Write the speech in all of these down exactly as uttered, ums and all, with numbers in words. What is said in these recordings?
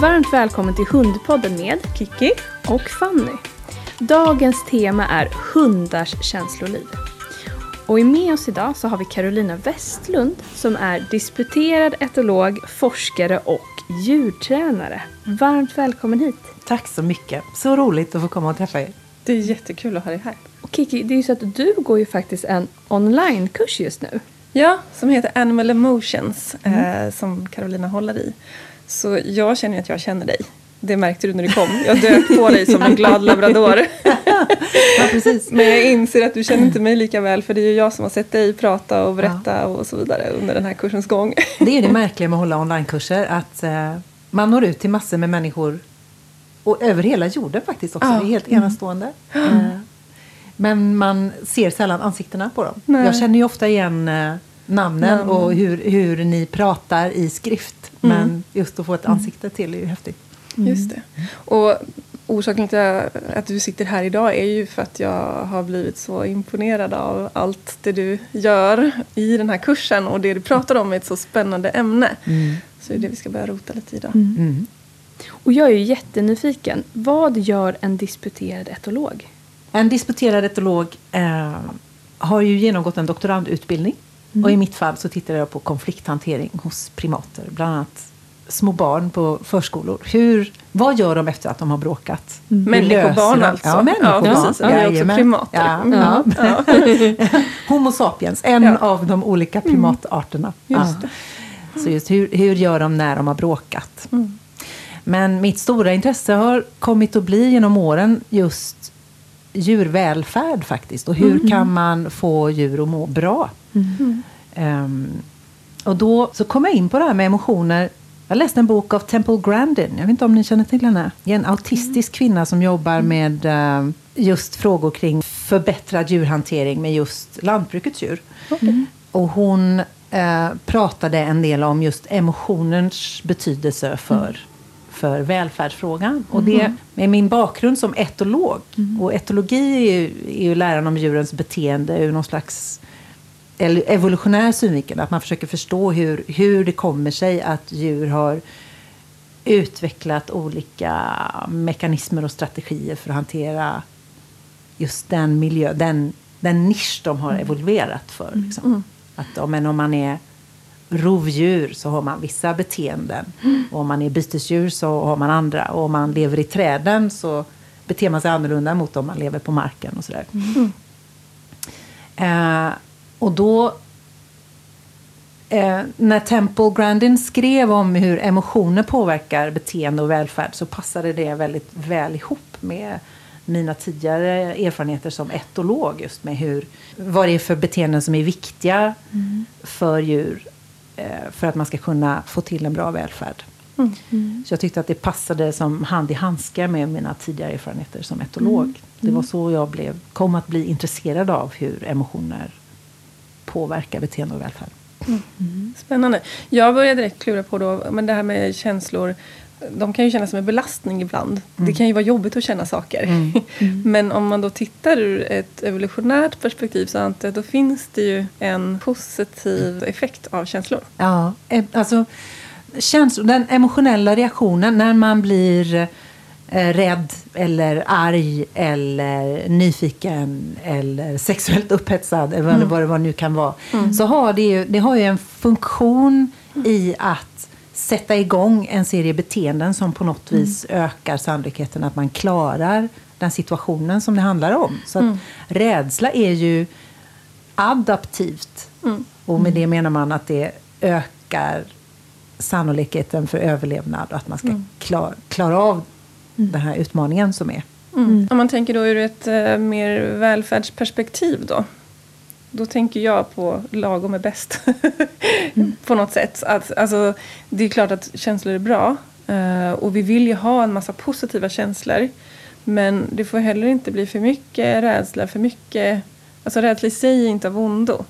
Varmt välkommen till Hundpodden med Kiki och Fanny. Dagens tema är hundars känsloliv. Och med oss idag så har vi Carolina Westlund som är disputerad etolog, forskare och djurtränare. Varmt välkommen hit. Tack så mycket. Så roligt att få komma och träffa er. Det är jättekul att ha dig här. Och Kiki, det är ju så att du går ju faktiskt en onlinekurs just nu. Ja, som heter Animal Emotions, mm. eh, som Carolina håller i. Så jag känner att jag känner dig. Det märkte du när du kom. Jag dök på dig som en glad labrador. Ja, precis. Men jag inser att du känner inte mig lika väl. För det är ju jag som har sett dig prata och berätta ja. och så vidare under den här kursens gång. Det är det märkliga med att hålla onlinekurser. Att eh, man når ut till massor med människor. Och över hela jorden faktiskt också. Ja. Det är helt enastående. Mm. Eh, men man ser sällan ansiktena på dem. Nej. Jag känner ju ofta igen eh, namnen mm. och hur, hur ni pratar i skrift. Mm. Men just att få ett ansikte till är ju häftigt. Mm. Just det. Och orsaken till att du sitter här idag är ju för att jag har blivit så imponerad av allt det du gör i den här kursen. Och det du pratar om är ett så spännande ämne. Mm. Så det är det vi ska börja rota lite idag. Mm. Mm. Och jag är ju jättenyfiken. Vad gör en disputerad etolog? En disputerad etolog eh, har ju genomgått en doktorandutbildning. Mm. Och i mitt fall så tittar jag på konflikthantering hos primater. Bland annat små barn på förskolor. Hur, vad gör de efter att de har bråkat? Mm. Människobarn alltså. Ja, människobarn. Ja, precis. Ja, det är också primater. Ja, mm. ja. Ja. Homo sapiens, en ja. av de olika primatarterna. Mm. Just det. Ja. Så just hur, hur gör de när de har bråkat? Mm. Men mitt stora intresse har kommit att bli genom åren just djurvälfärd faktiskt. Och hur mm. kan man få djur att må bra? Mm. Um, och då så kom jag in på det här med emotioner. Jag läste en bok av Temple Grandin. Jag vet inte om ni känner till henne. Det är en autistisk kvinna som jobbar med uh, just frågor kring förbättrad djurhantering med just lantbrukets djur. Mm. Och hon uh, pratade en del om just emotionens betydelse för, mm. för välfärdsfrågan. Och det med min bakgrund som etolog. Mm. Och etologi är ju, är ju läran om djurens beteende ur någon slags evolutionär synvinkel, att man försöker förstå hur, hur det kommer sig att djur har utvecklat olika mekanismer och strategier för att hantera just den miljö, den, den nisch de har evolverat för. Liksom. Mm. Att om, men om man är rovdjur så har man vissa beteenden, mm. och om man är bytesdjur så har man andra, och om man lever i träden så beter man sig annorlunda mot om man lever på marken och sådär. Mm. Eh, Och då, eh, när Temple Grandin skrev om hur emotioner påverkar beteende och välfärd, så passade det väldigt väl ihop med mina tidigare erfarenheter som etolog, just med hur, vad det är för beteenden som är viktiga mm. för djur eh, för att man ska kunna få till en bra välfärd. Mm. Mm. Så jag tyckte att det passade som hand i handske med mina tidigare erfarenheter som etolog. Mm. Det var så jag blev, kom att bli intresserad av hur emotioner påverka beteende och välfärd. Mm. Spännande. Jag började direkt klura på då, men det här med känslor, de kan ju kännas som en belastning ibland. Mm. Det kan ju vara jobbigt att känna saker. Mm. Mm. Men om man då tittar ur ett evolutionärt perspektiv så antar jag att då finns det ju en positiv effekt av känslor. Ja, alltså känslor, den emotionella reaktionen när man blir rädd eller arg eller nyfiken eller sexuellt upphetsad eller mm. vad det var nu kan vara, mm. så har det ju, det har ju en funktion mm. i att sätta igång en serie beteenden som på något vis mm. ökar sannolikheten att man klarar den situationen som det handlar om. Så att mm. rädsla är ju adaptivt, mm. och med det menar man att det ökar sannolikheten för överlevnad och att man ska mm. klar, klara av Mm. den här utmaningen som är. Mm. Mm. Om man tänker då ur ett eh, mer välfärdsperspektiv då. Då tänker jag på lagom är bäst. mm. På något sätt. Att, alltså, det är klart att känslor är bra. Eh, och vi vill ju ha en massa positiva känslor. Men det får heller inte bli för mycket rädsla. För mycket, alltså rädsla i sig är inte av ondo.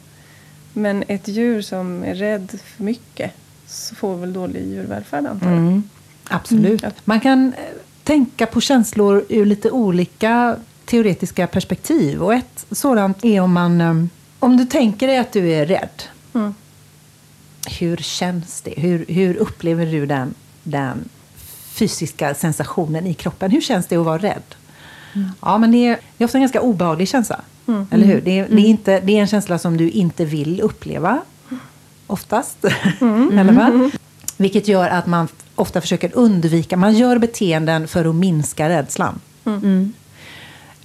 Men ett djur som är rädd för mycket så får väl dålig djurvälfärd antar jag. Mm. Absolut. Mm. Man kan tänka på känslor ur lite olika teoretiska perspektiv. Och ett sådant är om man... Om du tänker dig att du är rädd. Mm. Hur känns det? Hur, hur upplever du den, den fysiska sensationen i kroppen. Hur känns det att vara rädd? Mm. Ja, men det är, det är ofta en ganska obehaglig känsla. Mm. Eller hur? Det är, mm. det, är inte, det är en känsla som du inte vill uppleva. Oftast. Mm. Eller vad? Vilket gör att man ofta försöker undvika. Man gör beteenden för att minska rädslan. Mm.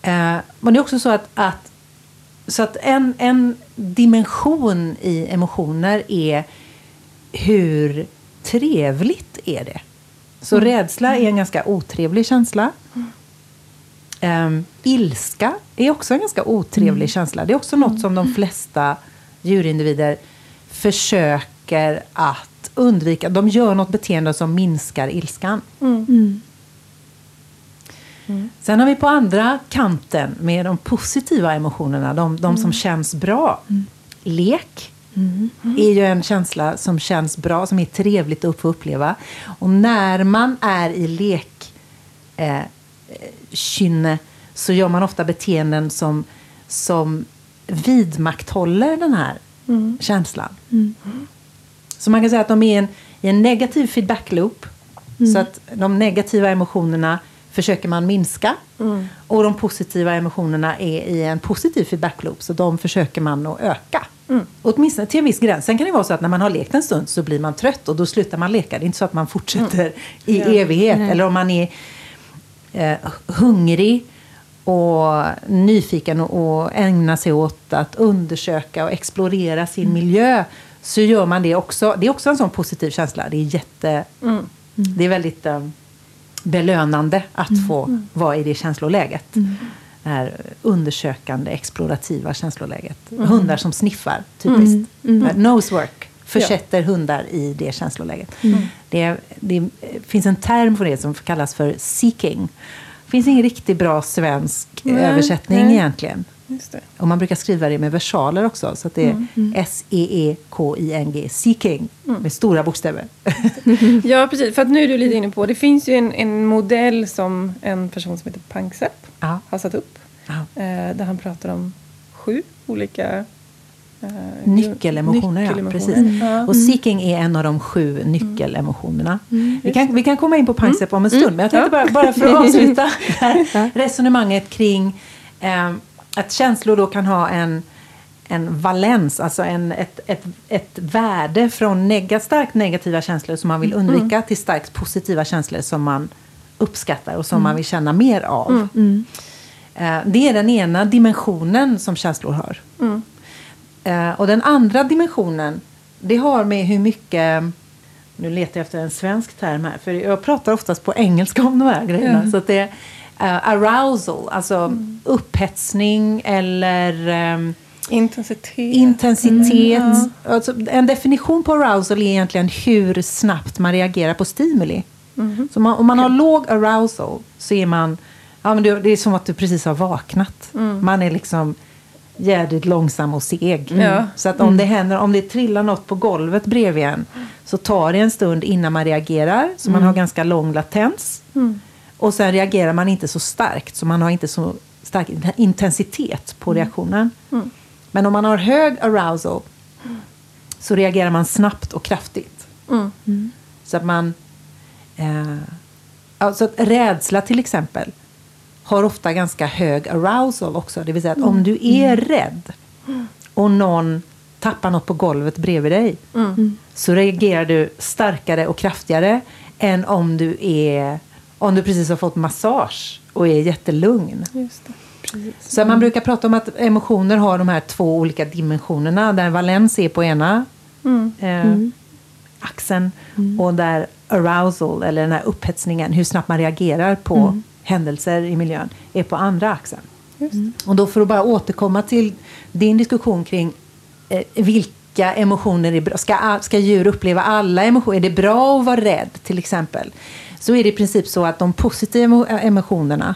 Eh, men det är också så att, att, så att en, en dimension i emotioner är hur trevligt är det. Så mm. rädsla är en ganska otrevlig känsla. Mm. Eh, ilska är också en ganska otrevlig mm. känsla. Det är också något som de flesta djurindivider försöker att undvika. De gör något beteende som minskar ilskan. Mm. Mm. Mm. Sen har vi på andra kanten med de positiva emotionerna. De, de mm. som känns bra. Mm. Lek mm. Mm. är ju en känsla som känns bra. Som är trevligt att få uppleva. Och när man är i lek eh, kynne så gör man ofta beteenden som, som vidmakthåller den här mm. känslan. Mm. Så man kan säga att de är en, i en negativ feedback-loop. Mm. Så att de negativa emotionerna försöker man minska. Mm. Och de positiva emotionerna är i en positiv feedback-loop. Så de försöker man att öka. Mm. Åtminstone till en viss gräns. Sen kan det vara så att när man har lekt en stund så blir man trött. Och då slutar man leka. Det är inte så att man fortsätter mm. i ja. evighet. Nej. Eller om man är eh, hungrig och nyfiken. Och, och ägnar sig åt att undersöka och explorera sin mm. miljö. Så gör man det också. Det är också en sån positiv känsla. Det är jätte... Mm. Mm. Det är väldigt um, belönande att mm. få mm. vara i det känsloläget. Mm. Det här undersökande, explorativa känsloläget. Mm. Hundar som sniffar, typiskt. Mm. Mm. Nose work försätter ja. hundar i det känsloläget. Mm. Det, det finns en term för det som kallas för seeking. Det finns ingen riktigt bra svensk nej, översättning nej. egentligen. Just det. Och man brukar skriva det med versaler också. Så att det är mm, mm. S E E K I N G. Seeking. Mm. Med stora bokstäver. Ja, precis. För att nu är du lite inne på. Det finns ju en, en modell som en person som heter Panksepp Aha. har satt upp. Eh, där han pratar om sju olika eh, nyckelemotioner. nyckelemotioner. Ja, precis. Mm. Mm. Och seeking är en av de sju nyckelemotionerna. Mm. Vi, kan, vi kan komma in på Panksepp mm. om en stund. Mm. Men jag tänkte ja. bara, bara för att avsluta resonemanget kring... Eh, Att känslor då kan ha en, en valens, alltså en, ett, ett, ett värde från neg- starkt negativa känslor som man vill undvika mm. till starkt positiva känslor som man uppskattar och som mm. man vill känna mer av. Mm. Mm. Eh, det är den ena dimensionen som känslor har. Mm. Eh, och den andra dimensionen, det har med hur mycket... Nu letar jag efter en svensk term här, för jag pratar oftast på engelska om de här grejerna. Mm. Så att det Uh, arousal, alltså mm. upphetsning eller um, intensitet. intensitet. Mm, ja. Alltså, en definition på arousal är egentligen hur snabbt man reagerar på stimuli. Mm. Så man, om man okay. har låg arousal så är man, ja, men det, det är som att du precis har vaknat. Mm. Man är liksom jädrigt långsam och seg. Mm. Mm. Så att om, mm. det händer, om det trillar något på golvet bredvid en så tar det en stund innan man reagerar. Så mm. man har ganska lång latens. Mm. Och sen reagerar man inte så starkt. Så man har inte så stark intensitet på reaktionen. Mm. Men om man har hög arousal. Så reagerar man snabbt och kraftigt. Mm. Mm. Så att man... Eh, alltså att rädsla till exempel. Har ofta ganska hög arousal också. Det vill säga att mm. om du är mm. rädd. Och någon tappar något på golvet bredvid dig. Mm. Så reagerar du starkare och kraftigare. Än om du är... Om du precis har fått massage och är jättelugn. Just det, precis. Så man brukar prata om att emotioner har de här två olika dimensionerna. Där valens är på ena mm. Eh, mm. axeln. Mm. Och där arousal, eller den här upphetsningen. Hur snabbt man reagerar på mm. händelser i miljön. Är på andra axeln. Just. Mm. Och då får du bara återkomma till din diskussion kring eh, vilka emotioner är bra. Ska, ska djur uppleva alla emotioner? Är det bra att vara rädd till exempel? Så är det i princip så att de positiva emotionerna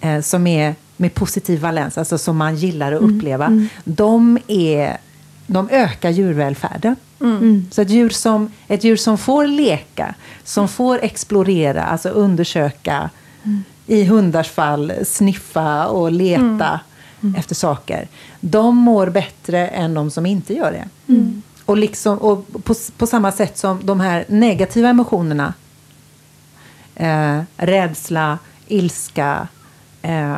eh, som är med positiv valens, alltså som man gillar att uppleva, mm. de, är, de ökar djurvälfärden. Mm. Så ett djur, som, ett djur som får leka, som får explorera, alltså undersöka, mm. i hundars fall sniffa och leta mm. Mm. efter saker, de mår bättre än de som inte gör det. Mm. Och, liksom, och på, på samma sätt som de här negativa emotionerna eh, rädsla, ilska, eh,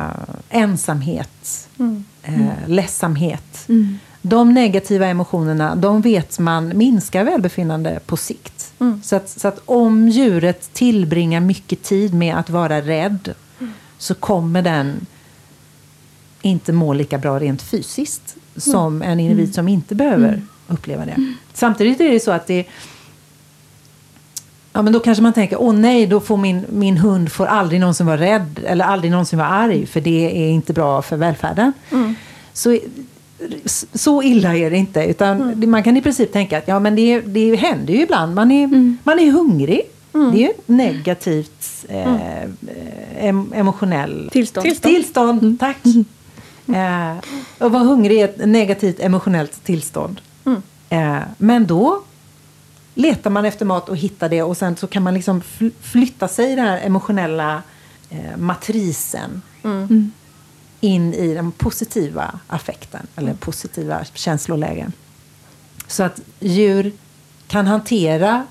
ensamhet, mm. Mm. Eh, ledsamhet. Mm. De negativa emotionerna, de vet man minskar välbefinnande på sikt. Mm. Så att, så att om djuret tillbringar mycket tid med att vara rädd, mm. så kommer den inte må lika bra rent fysiskt som mm. en individ som inte behöver mm. uppleva det. Mm. Samtidigt är det så att det, ja, men då kanske man tänker, åh nej, då får min, min hund får aldrig någon som var rädd eller aldrig någon som var arg, för det är inte bra för välfärden. Mm. Så, så illa är det inte, utan mm. man kan i princip tänka att ja, men det, det händer ju ibland. Man är, mm. man är hungrig. Mm. Det är ju negativt eh, mm. em, emotionell tillstånd. Tillstånd, tillstånd mm. tack. Mm. Eh, och vara hungrig är ett negativt emotionellt tillstånd. Mm. Eh, men då letar man efter mat och hittar det, och sen så kan man liksom flytta sig i den här emotionella eh, matrisen mm. in i den positiva affekten eller positiva känslolägen. Så att djur kan hantera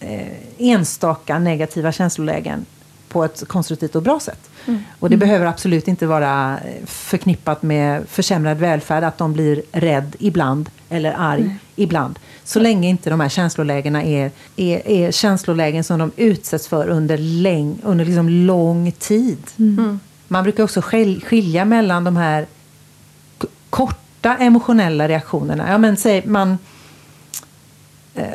eh, enstaka negativa känslolägen på ett konstruktivt och bra sätt. Mm. Och det mm. behöver absolut inte vara förknippat med försämrad välfärd att de blir rädd ibland eller arg mm. ibland. Så länge inte de här känslolägena är, är, är känslolägen som de utsätts för under, läng, under liksom lång tid. Mm. Man brukar också skilja mellan de här korta emotionella reaktionerna. Ja, men säg man...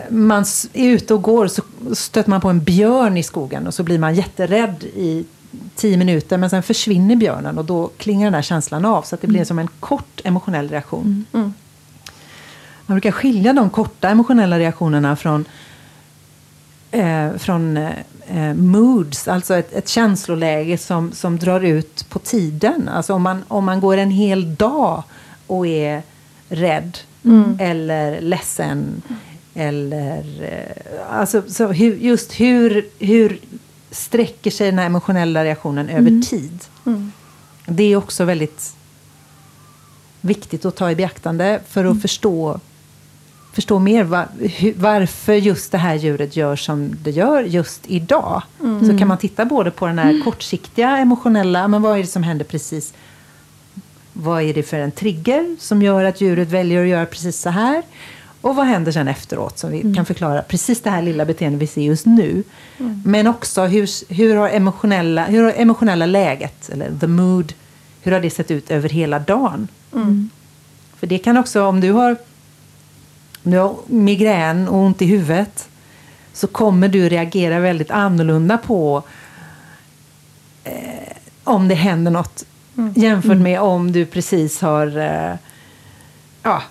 man är ute och går, så stöter man på en björn i skogen och så blir man jätterädd i tio minuter, men sen försvinner björnen och då klingar den där känslan av, så att det blir som en kort emotionell reaktion. Mm. Man brukar skilja de korta emotionella reaktionerna från eh, från eh, moods, alltså ett, ett känsloläge som, som drar ut på tiden. Alltså om man, om man går en hel dag och är rädd mm. eller ledsen eller alltså, så hur, just hur, hur sträcker sig den här emotionella reaktionen mm. över tid. Mm. Det är också väldigt viktigt att ta i beaktande för att mm. förstå förstå mer va, hur, varför just det här djuret gör som det gör just idag. Mm. Så kan man titta både på den här mm. kortsiktiga emotionella, men vad är det som händer precis? Vad är det för en trigger som gör att djuret väljer att göra precis så här? Och vad händer sen efteråt, som vi mm. kan förklara precis det här lilla beteendet vi ser just nu. Mm. Men också hur, hur, har emotionella, hur har emotionella läget, eller the mood, hur har det sett ut över hela dagen? Mm. För det kan också, om du har, om du har migrän och ont i huvudet, så kommer du reagera väldigt annorlunda på eh, om det händer något mm. jämfört mm. med om du precis har eh, ja,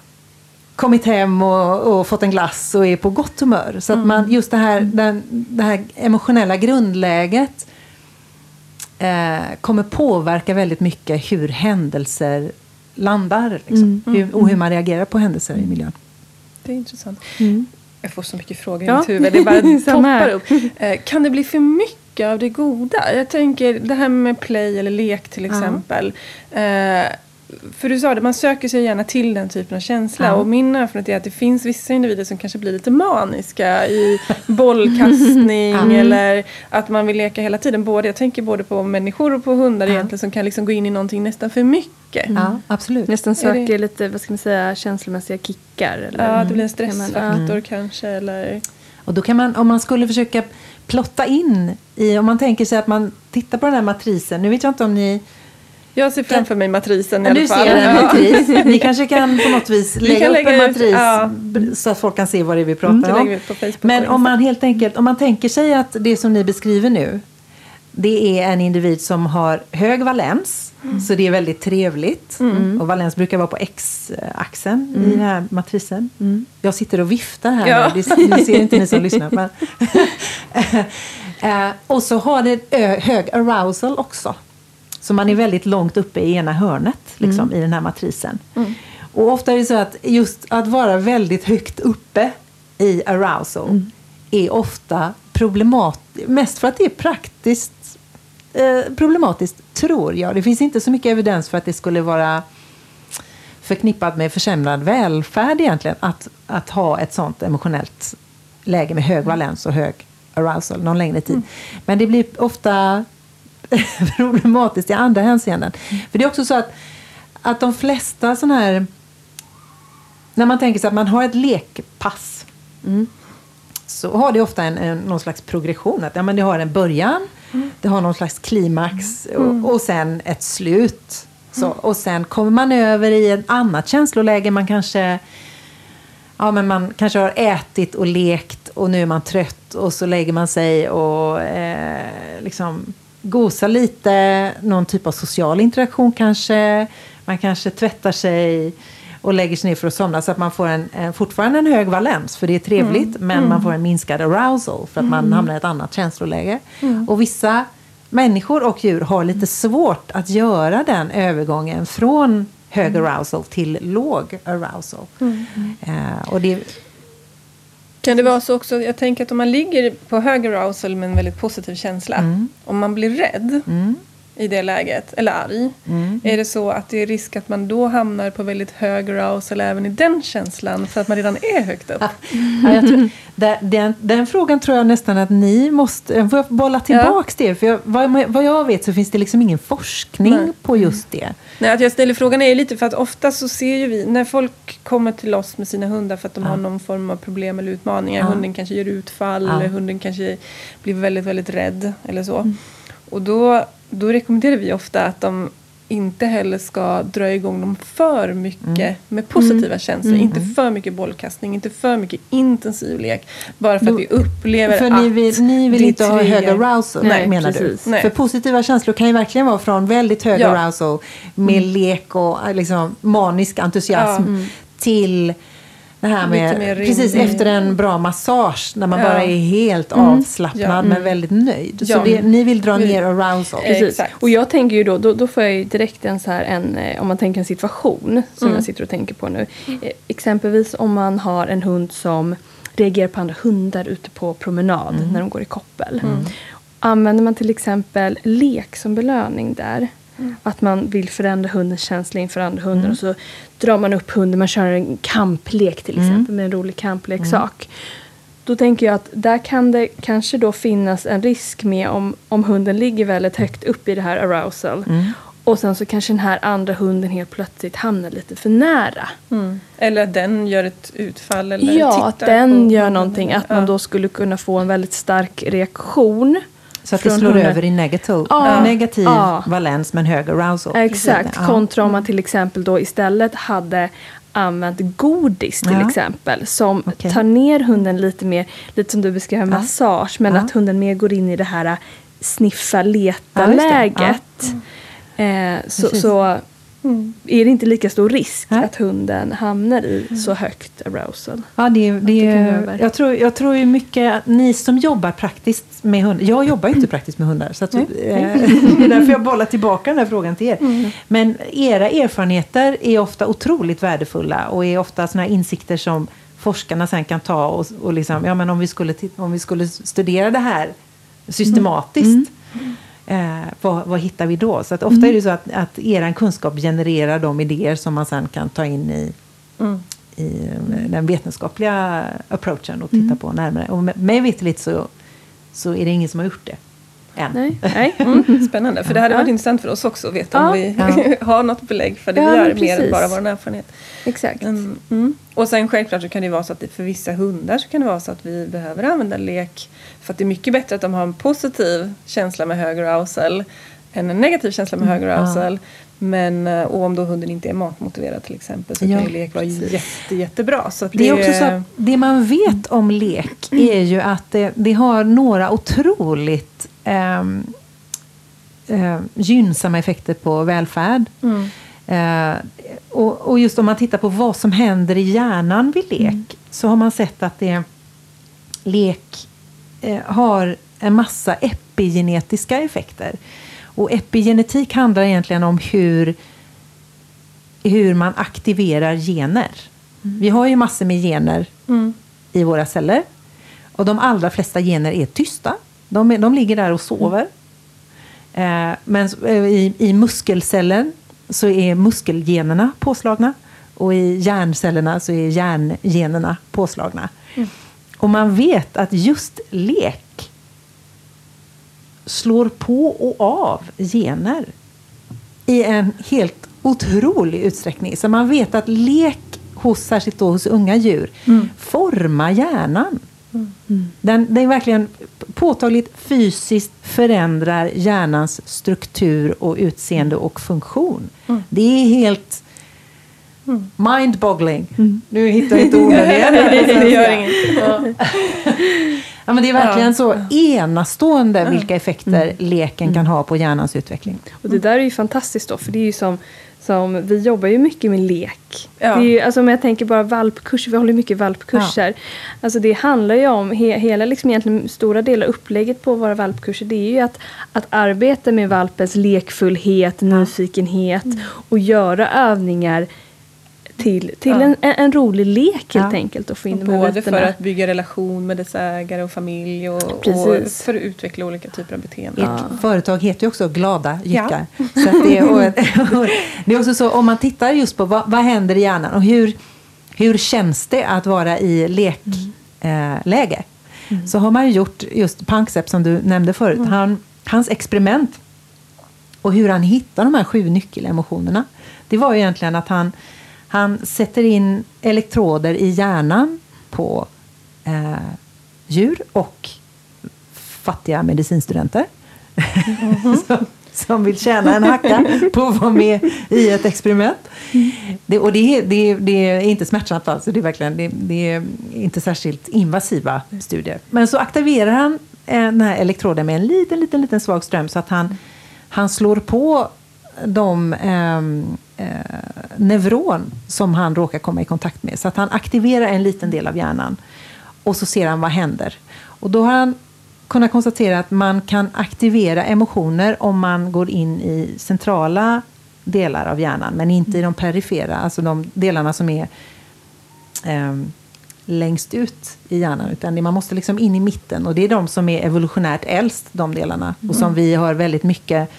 kommit hem och, och fått en glass och är på gott humör. Så mm. att man just det här, den, det här emotionella grundläget eh, kommer påverka väldigt mycket hur händelser landar. Liksom. Mm. Hur, och hur man reagerar på händelser i miljön. Det är intressant. Mm. Jag får så mycket frågor i ja. mitt huvud. Det bara toppar upp. Eh, kan det bli för mycket av det goda? Jag tänker det här med play eller lek till exempel. Ja. Eh, För du sa det, man söker sig gärna till den typen av känsla. Ja. Och min erfarenhet är att det finns vissa individer som kanske blir lite maniska i bollkastning. Mm. Eller att man vill leka hela tiden. Både, jag tänker både på människor och på hundar ja. egentligen, som kan liksom gå in i någonting nästan för mycket. Mm. Ja, absolut. Nästan söker det... lite, vad ska man säga, känslomässiga kickar. Eller? Ja, det blir en stressfaktor mm. kanske. Eller... Och då kan man, om man skulle försöka plotta in i, om man tänker sig att man tittar på den här matrisen. Nu vet jag inte om ni... Jag ser framför mig matrisen ja, i alla fall. Du ser en matris. Ni kanske kan på något vis lägga upp lägga en matris ut, ja. så att folk kan se vad det är vi pratar mm. om. Men om man helt enkelt, om man tänker sig att det som ni beskriver nu, det är en individ som har hög valens, mm. så det är väldigt trevligt. Mm. Och valens brukar vara på x-axeln mm. i den här matrisen. Mm. Jag sitter och viftar här ja. nu, det, ni ser inte ni som lyssnar. Men uh, och så har det hög arousal också. Så man är väldigt långt uppe i ena hörnet liksom, mm. i den här matrisen. Mm. Och ofta är det så att just att vara väldigt högt uppe i arousal mm. är ofta problematiskt. Mest för att det är praktiskt eh, problematiskt, tror jag. Det finns inte så mycket evidens för att det skulle vara förknippat med försämrad välfärd egentligen. Att, att ha ett sånt emotionellt läge med hög valens och hög arousal någon längre tid. Mm. Men det blir ofta problematiskt i andra hänseenden. Mm. För det är också så att, att de flesta sådana här... När man tänker sig att man har ett lekpass, mm, så har det ofta en, en, någon slags progression. Att, ja, men det har en början, mm, det har någon slags klimax, mm, och, och sen ett slut. Så, och sen kommer man över i ett annat känsloläge. Man kanske, ja, men man kanske har ätit och lekt och nu är man trött. Och så lägger man sig och eh, liksom gosar lite. Någon typ av social interaktion kanske. Man kanske tvättar sig och lägger sig ner för att somna. Så att man får en, eh, fortfarande en hög valens. För det är trevligt, mm, men mm, man får en minskad arousal. För att man hamnar i ett annat känsloläge. Mm. Och vissa... Människor och djur har lite svårt att göra den övergången från hög arousal till låg arousal. Mm. Uh, och det... Kan det vara så också, jag tänker att om man ligger på hög arousal med en väldigt positiv känsla, mm, om man blir rädd, mm, i det läget, eller arg, mm, är det så att det är risk att man då hamnar på väldigt hög arousal även i den känslan för att man redan är högt upp? Ja, jag tror, den, den frågan tror jag nästan att ni måste, får jag bolla tillbaka, ja, det? För jag, vad, vad jag vet så finns det liksom ingen forskning, nej, på just det. Nej, att jag ställer frågan är ju lite för att ofta så ser ju vi, när folk kommer till oss med sina hundar för att de, ja, har någon form av problem eller utmaningar, ja, hunden kanske gör utfall, ja, eller hunden kanske blir väldigt, väldigt rädd eller så. Mm. Och då Då rekommenderar vi ofta att de inte heller ska dra igång dem för mycket, mm, med positiva, mm, känslor. Mm. Inte för mycket bollkastning, inte för mycket intensiv lek. Bara för då, att vi upplever för att... Ni vill, ni vill inte ha hög arousal, nej, menar precis, du? Nej. För positiva känslor kan ju verkligen vara från väldigt hög, ja, arousal med, mm, lek och liksom manisk entusiasm, ja, mm, till... Det här med, precis efter en bra massage när man, ja, bara är helt, mm, avslappnad, ja, mm, men väldigt nöjd. Ja. Så det, ni vill dra ner arousal. Precis. Och jag tänker ju då, då, då får jag ju direkt en så här, en, om man tänker en situation som, mm, jag sitter och tänker på nu. Mm. Exempelvis om man har en hund som reagerar på andra hundar ute på promenad, mm, när de går i koppel. Mm. Använder man till exempel lek som belöning där? Mm. Att man vill förändra hundens känsla inför andra hundar, mm, och så drar man upp hunden, man kör en kamplek till exempel, mm, med en rolig kampleksak, mm, då tänker jag att där kan det kanske då finnas en risk med om, om hunden ligger väldigt högt upp i det här arousal, mm, och sen så kanske den här andra hunden helt plötsligt hamnar lite för nära, mm, eller att den gör ett utfall eller, ja, att den gör någonting, att, ja, man då skulle kunna få en väldigt stark reaktion. Så att det slår hundra över i negativ, ah, negativ ah, valens men hög arousal. Exakt, ah, kontra om man till exempel då istället hade använt godis till, ah, exempel. Som, okay, tar ner hunden lite mer, lite som du beskrev, massage. Ah. Men ah, att hunden mer går in i det här sniffa-leta-läget. Ah, ah. eh, så så mm, är det inte lika stor risk, ah, att hunden hamnar i, mm, så högt arousal. Ja, det, det, det jag, tror, jag tror ju mycket att ni som jobbar praktiskt med hundar, jag jobbar ju inte praktiskt med hundar, så att, mm, det är därför jag bollar tillbaka den här frågan till er. Mm. Men era erfarenheter är ofta otroligt värdefulla och är ofta såna här insikter som forskarna sen kan ta och, och liksom, ja, men om vi skulle, om vi skulle studera det här systematiskt, mm. Mm. Eh, vad, vad hittar vi då? Så att ofta, mm, är det så att, att eran kunskap genererar de idéer som man sen kan ta in i, mm, i den vetenskapliga approachen och titta, mm, på närmare. Och mig veteligt så, så är det ingen som har gjort det än. Nej, nej. Mm. Spännande, för det hade varit, ja, intressant för oss också att veta, ja, om vi, ja, har något belägg för det, ja, vi gör mer än bara vår erfarenhet. Exakt. Mm. Mm. Och sen självklart så kan det vara så att för vissa hundar så kan det vara så att vi behöver använda lek för att det är mycket bättre att de har en positiv känsla med hög arousal än en negativ känsla med, mm, hög arousal. Ja. Men, och om då hunden inte är matmotiverad till exempel, så, ja, kan lek vara jätte, jättebra. Så att det, det är också så att det man vet om lek är ju att det, det har några otroligt eh, eh, gynnsamma effekter på välfärd. Mm. Eh, och, och just om man tittar på vad som händer i hjärnan vid lek, mm, så har man sett att det, lek eh, har en massa epigenetiska effekter. Och epigenetik handlar egentligen om hur, hur man aktiverar gener. Mm. Vi har ju massor med gener, mm, i våra celler. Och de allra flesta gener är tysta. De, är, de ligger där och sover. Mm. Eh, men i, i muskelcellen så är muskelgenerna påslagna. Och i hjärncellerna så är hjärngenerna påslagna. Mm. Och man vet att just lek slår på och av gener i en helt otrolig utsträckning. Så man vet att lek hos, särskilt då, hos unga djur mm. formar hjärnan. Mm. Den, den verkligen påtagligt fysiskt förändrar hjärnans struktur och utseende och funktion. Mm. Det är helt mm. mind-boggling. Mm. Nu hittar jag inte orden igen. Det gör inget. Ja. Ja, men det är verkligen ja. så enastående ja. vilka effekter mm. leken mm. kan ha på hjärnans utveckling. Och det där är ju fantastiskt då, för det är ju som Som, vi jobbar ju mycket med lek. Ja. Det är ju, alltså, om jag tänker bara valpkurser. Vi håller mycket valpkurser. Ja. Alltså, det handlar ju om he, hela liksom, egentligen stora delar upplägget på våra valpkurser. Det är ju att, att arbeta med valpens lekfullhet, ja. nyfikenhet. Mm. Och göra övningar till, till ja. en, en rolig lek helt ja. enkelt. Och få in och både bitarna. För att bygga relation med dess ägare och familj. Och, och för att utveckla olika typer av beteenden. Ett ja. företag heter ju också Glada Jyckar. Ja. Så att det, och, och, det är också så, om man tittar just på vad, vad händer i hjärnan. Och hur, hur känns det att vara i lekläge. Mm. Eh, så har man ju gjort just Panksepp som du nämnde förut. Mm. Han, hans experiment. Och hur han hittar de här sju nyckelemotionerna. Det var ju egentligen att han... Han sätter in elektroder i hjärnan på eh, djur och fattiga medicinstudenter mm-hmm. som, som vill tjäna en hacka på att vara med i ett experiment. Det, och det, det, det är inte smärtsamt alls. Det är verkligen det, det är inte särskilt invasiva studier. Men så aktiverar han eh, den här elektroden med en liten, liten, liten svag ström så att han, han slår på de... Eh, Eh, neuron som han råkar komma i kontakt med. Så att han aktiverar en liten del av hjärnan. Och så ser han vad händer. Och då har han kunnat konstatera att man kan aktivera emotioner om man går in i centrala delar av hjärnan. Men inte i de perifera. Alltså de delarna som är eh, längst ut i hjärnan. Utan man måste liksom in i mitten. Och det är de som är evolutionärt äldst, de delarna. Och som vi har väldigt mycket...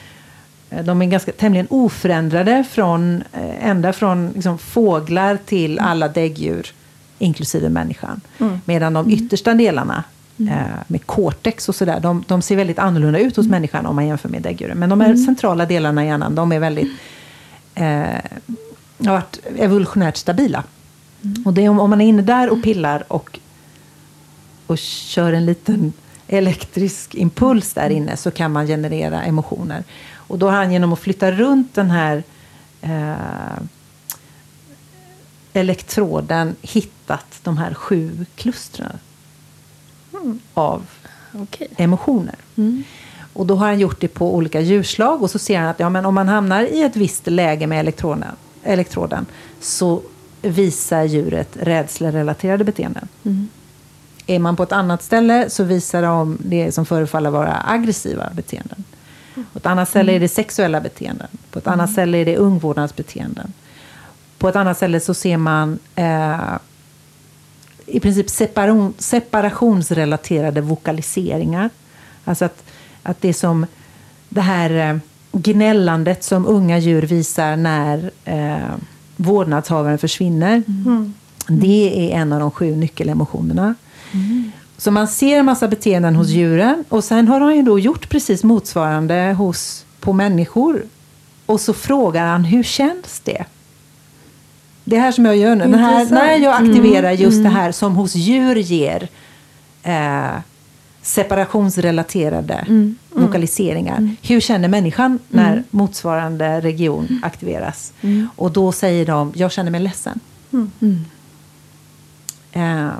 De är ganska tämligen oförändrade från, ända från liksom fåglar till alla däggdjur, inklusive människan. Mm. Medan de yttersta delarna mm. eh, med cortex och sådär, de, de ser väldigt annorlunda ut hos mm. människan om man jämför med däggdjuren. Men de här mm. centrala delarna i hjärnan, de är väldigt eh, har varit evolutionärt stabila. Mm. Och det är om, om man är inne där och pillar och, och kör en liten elektrisk impuls där inne så kan man generera emotioner. Och då har han genom att flytta runt den här eh, elektroden hittat de här sju klustren mm. av okay. emotioner. Mm. Och då har han gjort det på olika djurslag och så ser han att ja, men om man hamnar i ett visst läge med elektroden, elektroden så visar djuret rädslerelaterade beteenden. Mm. Är man på ett annat ställe så visar de det som förefaller vara aggressiva beteenden. På ett annat ställe är det sexuella beteenden. På ett mm. annat ställe är det ungvårdnadsbeteenden. På ett annat ställe så ser man eh, i princip separation, separationsrelaterade vokaliseringar. Alltså att, att det som det här eh, gnällandet som unga djur visar när eh, vårdnadshavaren försvinner. Mm. Det är en av de sju nyckelemotionerna. Mm. Så man ser en massa beteenden hos djuren. Och sen har han ju då gjort precis motsvarande hos, på människor. Och så frågar han, hur känns det? Det här som jag gör nu. Den här, när jag aktiverar mm. just det här som hos djur ger eh, separationsrelaterade mm. Mm. lokaliseringar. Mm. Hur känner människan när mm. motsvarande region aktiveras? Mm. Och då säger de, jag känner mig ledsen. Mm. Eh,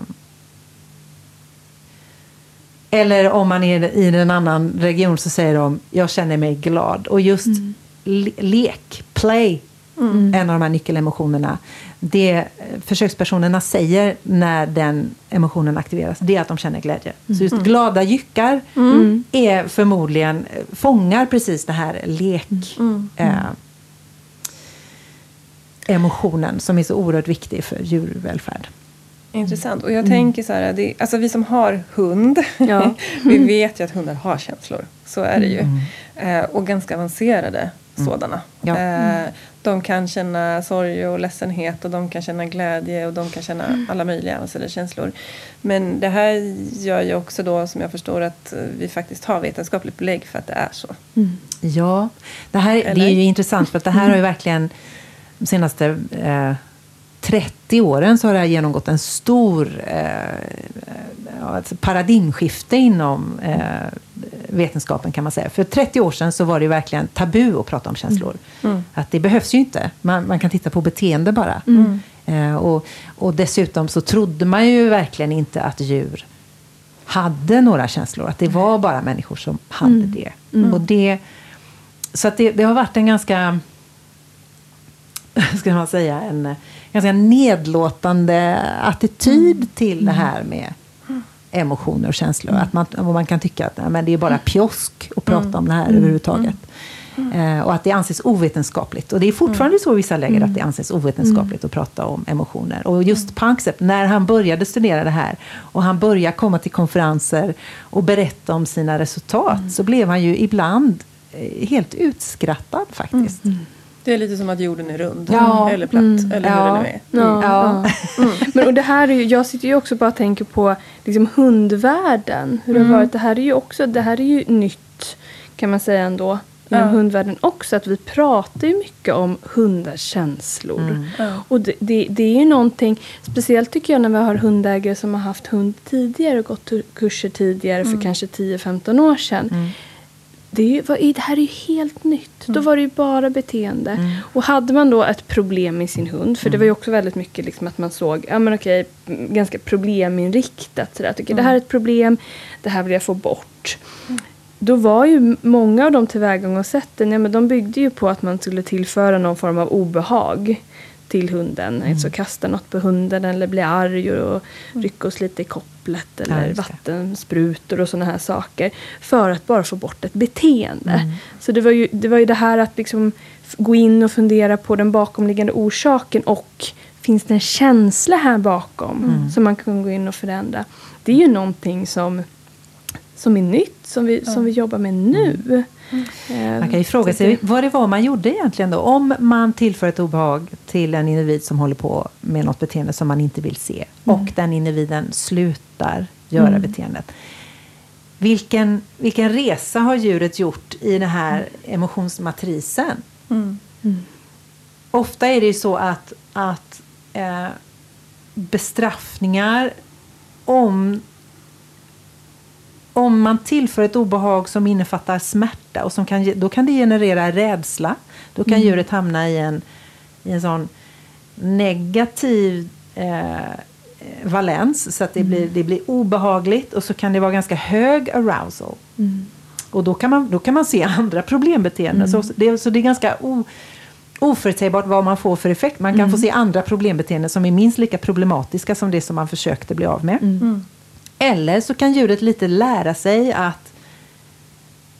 Eller om man är i en annan region så säger de, jag känner mig glad. Och just mm. le- lek, play, mm. en av de här nyckelemotionerna. Det försökspersonerna säger när den emotionen aktiveras, det är att de känner glädje. Mm. Så just glada jyckar mm. är förmodligen, fångar precis det här lek mm. Mm. Eh, emotionen som är så oerhört viktig för djurvälfärd. Intressant. Och jag mm. tänker så här, det, alltså vi som har hund, ja. vi vet ju att hundar har känslor. Så är det ju. Mm. Eh, och ganska avancerade mm. sådana. Ja. Mm. De kan känna sorg och ledsenhet, och de kan känna glädje, och de kan känna mm. alla möjliga och sådana känslor. Men det här gör ju också då, som jag förstår, att vi faktiskt har vetenskapligt belägg för att det är så. Mm. Ja, det här det är ju intressant, för att det här har ju verkligen de senaste eh, trettio åren så har det här genomgått en stor eh, alltså paradigmskifte inom eh, vetenskapen, kan man säga. För trettio år sedan så var det ju verkligen tabu att prata om känslor. Mm. Att det behövs ju inte. Man, man kan titta på beteende bara. Mm. Eh, och, och dessutom så trodde man ju verkligen inte att djur hade några känslor. Att det var bara människor som hade mm. det. Mm. Och det. Så att det, det har varit en ganska, ska man säga, en ganska nedlåtande attityd mm. till det här med emotioner och känslor. Mm. Att man, och man kan tycka att men det är bara pjosk att prata mm. om det här mm. överhuvudtaget. Mm. Eh, och att det anses ovetenskapligt. Och det är fortfarande mm. så i vissa läger att det anses ovetenskapligt mm. att prata om emotioner. Och just Panksepp, när han började studera det här och han började komma till konferenser och berätta om sina resultat mm. så blev han ju ibland helt utskrattad faktiskt. Mm. Det är lite som att jorden är rund. Ja. Eller platt. Mm. Eller hur ja. det nu är. Ja. Ja. Mm. Men, och det här är ju, jag sitter ju också bara och tänker på liksom hundvärlden. Hur det mm. har varit. Det här är ju också, det här är ju nytt, kan man säga ändå. Ja. Inom hundvärlden också. Att vi pratar ju mycket om hundars känslor. Mm. Ja. Och det, det, det är ju någonting, speciellt tycker jag när vi har hundägare som har haft hund tidigare och gått kurser tidigare för mm. kanske tio femton år sedan. Mm. Det, är ju, det här är ju helt nytt. Mm. Då var det ju bara beteende. Mm. Och hade man då ett problem med sin hund, för mm. det var ju också väldigt mycket liksom att man såg, ja men okej, ganska probleminriktat. Sådär. Okej, mm. det här är ett problem, det här vill jag få bort. Mm. Då var ju många av de tillvägagångssätten, ja men de byggde ju på att man skulle tillföra någon form av obehag till hunden. Mm. Alltså kasta något på hunden eller bli arg och rycka oss lite i kopplet eller ja, vattensprutor och såna här saker för att bara få bort ett beteende. Mm. Så det var ju det var ju det här att liksom gå in och fundera på den bakomliggande orsaken, och finns det en känsla här bakom mm. som man kan gå in och förändra. Det är ju någonting som som är nytt, som vi ja. som vi jobbar med nu. Mm. Man kan ju fråga sig vad det var man gjorde egentligen då. Om man tillför ett obehag till en individ som håller på med något beteende som man inte vill se. Mm. Och den individen slutar göra mm. beteendet. Vilken, vilken resa har djuret gjort i den här emotionsmatrisen? Mm. Mm. Ofta är det ju så att, att eh, bestraffningar om... Om man tillför ett obehag som innefattar smärta, och som kan, då kan det generera rädsla. Då kan mm. djuret hamna i en, i en sån negativ eh, valens. Så att det, mm. blir, det blir obehagligt, och så kan det vara ganska hög arousal. Mm. Och då kan, man, då kan man se andra problembeteenden. Mm. Så, det, så det är ganska o, oförutsägbart vad man får för effekt. Man kan mm. få se andra problembeteenden som är minst lika problematiska som det som man försökte bli av med. Mm. Eller så kan djuret lite lära sig att...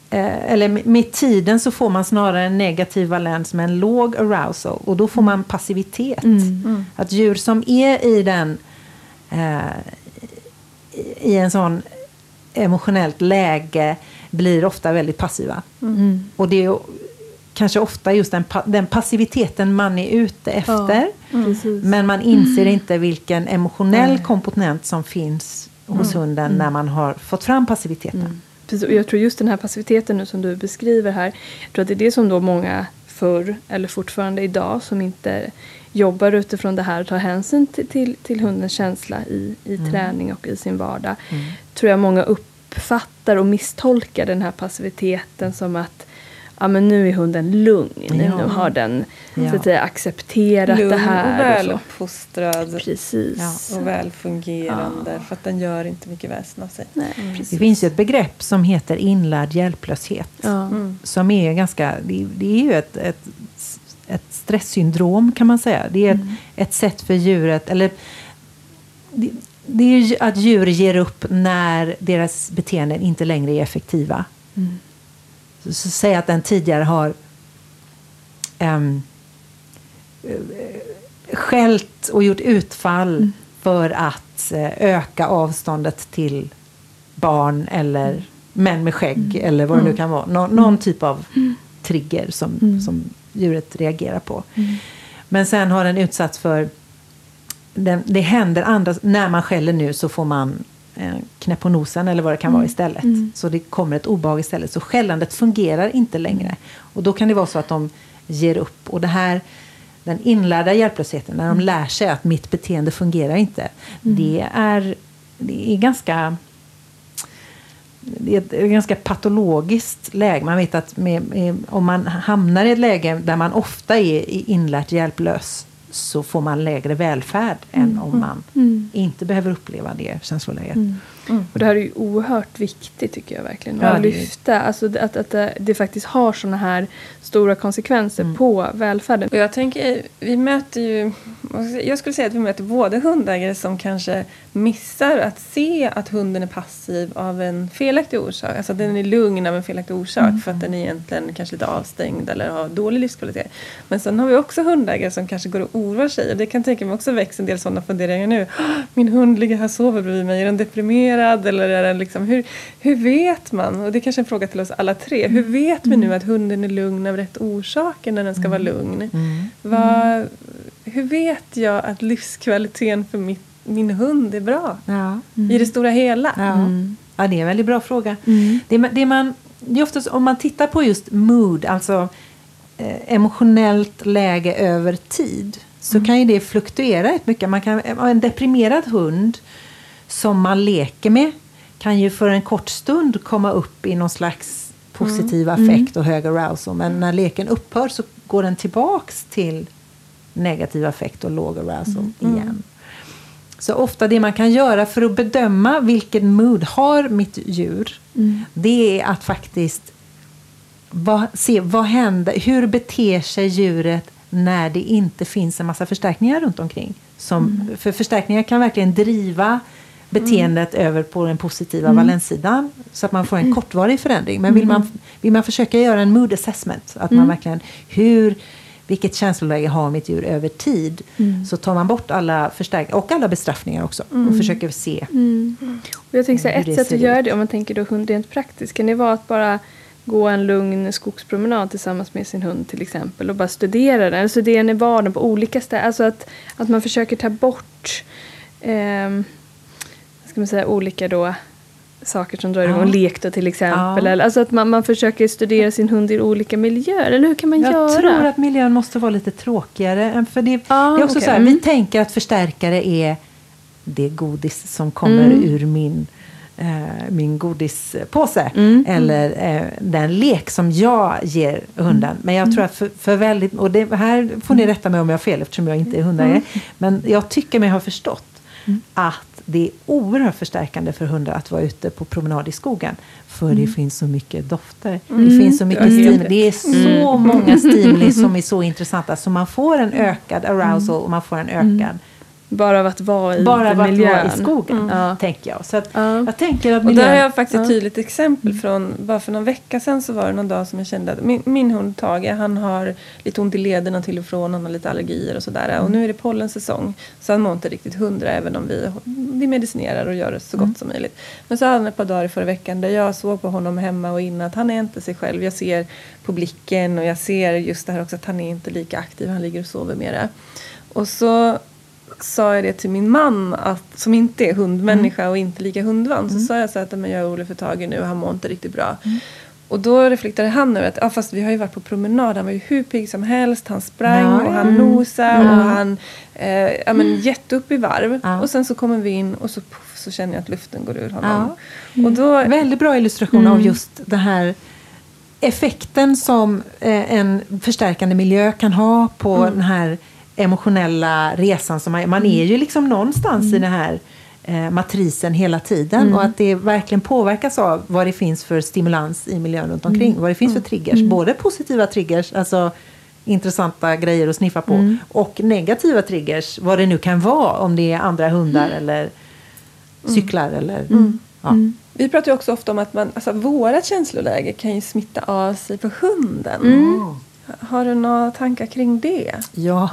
Eh, eller med tiden så får man snarare en negativ valens med en låg arousal. Och då får man passivitet. Mm, mm. Att djur som är i den... Eh, i en sån emotionellt läge blir ofta väldigt passiva. Mm. Och det är kanske ofta just den, den passiviteten man är ute efter. Ja, mm. Men man inser mm. inte vilken emotionell mm. komponent som finns hos mm. hunden när man har fått fram passiviteten. Mm. Precis, och jag tror just den här passiviteten nu som du beskriver här, jag tror att det är det som då många förr eller fortfarande idag som inte jobbar utifrån det här och tar hänsyn till, till, till hundens känsla i, i mm. träning och i sin vardag. Mm. Tror jag många uppfattar och misstolkar den här passiviteten som att ja, men nu är hunden lugn. Ja. Nu har den ja. så att säga, accepterat lugn det här. Lugn och väl uppfostrad. Precis. Ja. Och välfungerande. Ja. För att den gör inte mycket väsen av sig. Nej, mm. Det finns ju ett begrepp som heter inlärd hjälplöshet. Ja. Mm. Som är ganska... Det, det är ju ett, ett, ett stresssyndrom, kan man säga. Det är ett, mm. ett sätt för djuret... Eller, det, det är ju att djur ger upp när deras beteenden inte längre är effektiva. Mm. Så säg att den tidigare har um, skällt och gjort utfall mm. för att uh, öka avståndet till barn eller män med skägg mm. eller vad det nu kan vara. Nå- någon typ av trigger som, mm. som djuret reagerar på. Mm. Men sen har den utsatts för det, det händer andra, när man skäller nu så får man eh, knäpp på nosen eller vad det kan mm. vara istället. Mm. Så det kommer ett obehag istället. Så skällandet fungerar inte längre. Och då kan det vara så att de ger upp. Och det här, den inlärda hjälplösheten, när de mm. lär sig att mitt beteende fungerar inte. Mm. Det är, det är ganska... Det är ett ganska patologiskt läge. Man vet att med, med, om man hamnar i ett läge där man ofta är inlärt hjälplös så får man lägre välfärd mm. än om man mm. inte behöver uppleva det känsloläget. Mm. Mm. Och det här är ju oerhört viktigt tycker jag verkligen. Ja, att lyfta, alltså att, att det faktiskt har såna här stora konsekvenser mm. på välfärden. Och jag tänker, vi möter ju, jag skulle säga att vi möter både hundägare som kanske missar att se att hunden är passiv av en felaktig orsak. Alltså att den är lugn av en felaktig orsak mm. för att den är egentligen kanske lite avstängd eller har dålig livskvalitet. Men sen har vi också hundägare som kanske går och oroar sig. Och det kan tänka mig också växa en del sådana funderingar nu. Min hund ligger här och sover bredvid mig, är den deprimerad? Eller är den liksom, hur, hur vet man? Och det är kanske en fråga till oss alla tre. Hur vet vi nu att hunden är lugn av rätt orsaker när den ska vara lugn? Mm. Va, hur vet jag att livskvaliteten för mitt, min hund är bra? Ja. Mm. I det stora hela? Ja, mm. ja det är en väldigt bra fråga. Mm. Det, det, man, det är oftast, om man tittar på just mood, alltså eh, emotionellt läge över tid, så mm. kan ju det fluktuera rätt mycket. Man kan ha en deprimerad hund som man leker med kan ju för en kort stund komma upp i någon slags positiv mm. affekt och hög arousal. Men mm. när leken upphör så går den tillbaks till negativ affekt och låg arousal mm. igen. Så ofta det man kan göra för att bedöma vilken mood har mitt djur mm. det är att faktiskt va, se vad händer, hur beter sig djuret när det inte finns en massa förstärkningar runt omkring. Som, mm. För förstärkningar kan verkligen driva beteendet mm. över på den positiva mm. valenssidan så att man får en kortvarig förändring. Men vill man, vill man försöka göra en mood assessment, att mm. man verkligen hur, vilket känsloläge har mitt djur över tid mm. så tar man bort alla förstärkningar och alla bestraffningar också mm. och försöker se. Mm. Och jag tänker så här, ett sätt att göra det om man tänker då hund rent praktiskt kan det vara att bara gå en lugn skogspromenad tillsammans med sin hund till exempel och bara studera den. Så det är en vardag på olika ställen. Alltså att, att man försöker ta bort eh, ska man säga, olika då saker som drar igång. Ja. Lek då till exempel. Ja. Alltså att man, man försöker studera sin hund i olika miljöer. Eller hur kan man jag göra? Jag tror att miljön måste vara lite tråkigare. För det, ah, det är också okay. så här, vi tänker att förstärkare är det godis som kommer mm. ur min... min godispåse mm. eller eh, den lek som jag ger hunden. Mm. Men jag tror att för, för väldigt, och det, här får ni rätta mig om jag har fel eftersom jag inte är hundägare, mm. men jag tycker mig ha förstått mm. att det är oerhört förstärkande för hundar att vara ute på promenad i skogen. För mm. det finns så mycket dofter. Mm. Det finns så mycket mm. stimuli. Det är så mm. många stimuli som är så intressanta. Så man får en ökad arousal och man får en ökad mm. bara av att vara i bara att miljön vara i skogen mm. ja. tänker jag så att ja. jag tänker att miljön... och där har jag faktiskt ett tydligt exempel från bara för någon vecka sedan så var det någon dag som jag kände att min, min hund Tage, han har lite ont i lederna till och från, han har lite allergier och sådär mm. och nu är det pollensäsong så han mår inte riktigt hundra även om vi, vi medicinerar och gör det så gott mm. som möjligt. Men så hade han ett par dagar i förra veckan där jag såg på honom hemma och innan att han är inte sig själv, jag ser på blicken och jag ser just det här också att han är inte lika aktiv, han ligger och sover mera. Och så sa jag det till min man att, som inte är hundmänniska mm. och inte lika hundvan så mm. sa jag så att jag är orolig för Tage nu och han mår inte riktigt bra mm. och då reflekterade han över att ja, fast vi har ju varit på promenad, han var ju hur pigg som helst, han sprang mm. och han nosade mm. och han eh, ja, men, mm. jätte upp i varv mm. och sen så kommer vi in och så, puff, så känner jag att luften går ur honom mm. och då, väldigt bra illustration mm. av just det här effekten som eh, en förstärkande miljö kan ha på mm. den här emotionella resan som man, man är ju liksom någonstans mm. i den här eh, matrisen hela tiden mm. och att det verkligen påverkas av vad det finns för stimulans i miljön runt omkring mm. vad det finns mm. för triggers, mm. både positiva triggers alltså intressanta grejer att sniffa på mm. och negativa triggers vad det nu kan vara om det är andra hundar mm. eller cyklar mm. eller mm. ja mm. Vi pratar ju också ofta om att man, alltså, vårat känsloläge kan ju smitta av sig på hunden mm. Har du några tankar kring det? Ja,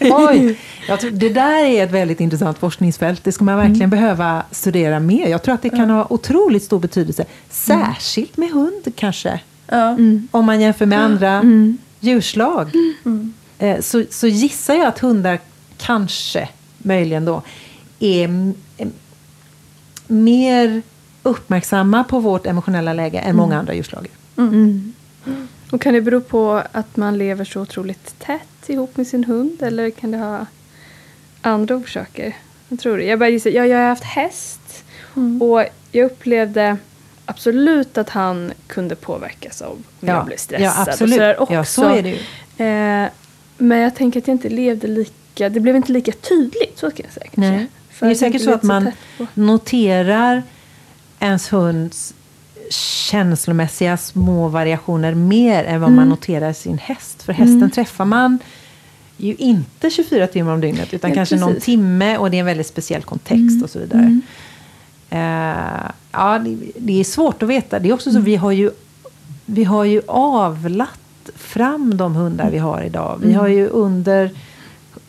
oj. Jag tror, det där är ett väldigt intressant forskningsfält. Det ska man verkligen mm. behöva studera mer. Jag tror att det kan ha otroligt stor betydelse. Särskilt med hund kanske. ja. mm. om man jämför med andra mm. djurslag mm. Eh, så, så gissar jag att hundar kanske, möjligen då, är m- mer uppmärksamma på vårt emotionella läge än mm. många andra djurslag. Mm. Mm. Mm. Och kan det bero på att man lever så otroligt tätt ihop med sin hund, eller kan det ha andra orsaker? Jag tror det. Jag bara gissar. Jag, jag har haft häst mm. och jag upplevde absolut att han kunde påverkas av om ja, jag blev stressad. Ja, absolut. Och sådär också. Ja, så är det ju. Eh, men jag tänker att jag inte levde lika, det blev inte lika tydligt, så kan jag säga. Nej. Det är säkert så att man noterar ens hunds känslomässiga små variationer mer än vad mm. man noterar sin häst. För hästen mm. träffar man ju inte tjugofyra timmar om dygnet, utan ja, kanske precis. någon timme, och det är en väldigt speciell kontext mm. och så vidare. Mm. Uh, ja, det, det är svårt att veta. Det är också så mm. vi har ju vi har ju avlat fram de hundar vi har idag. Vi har ju under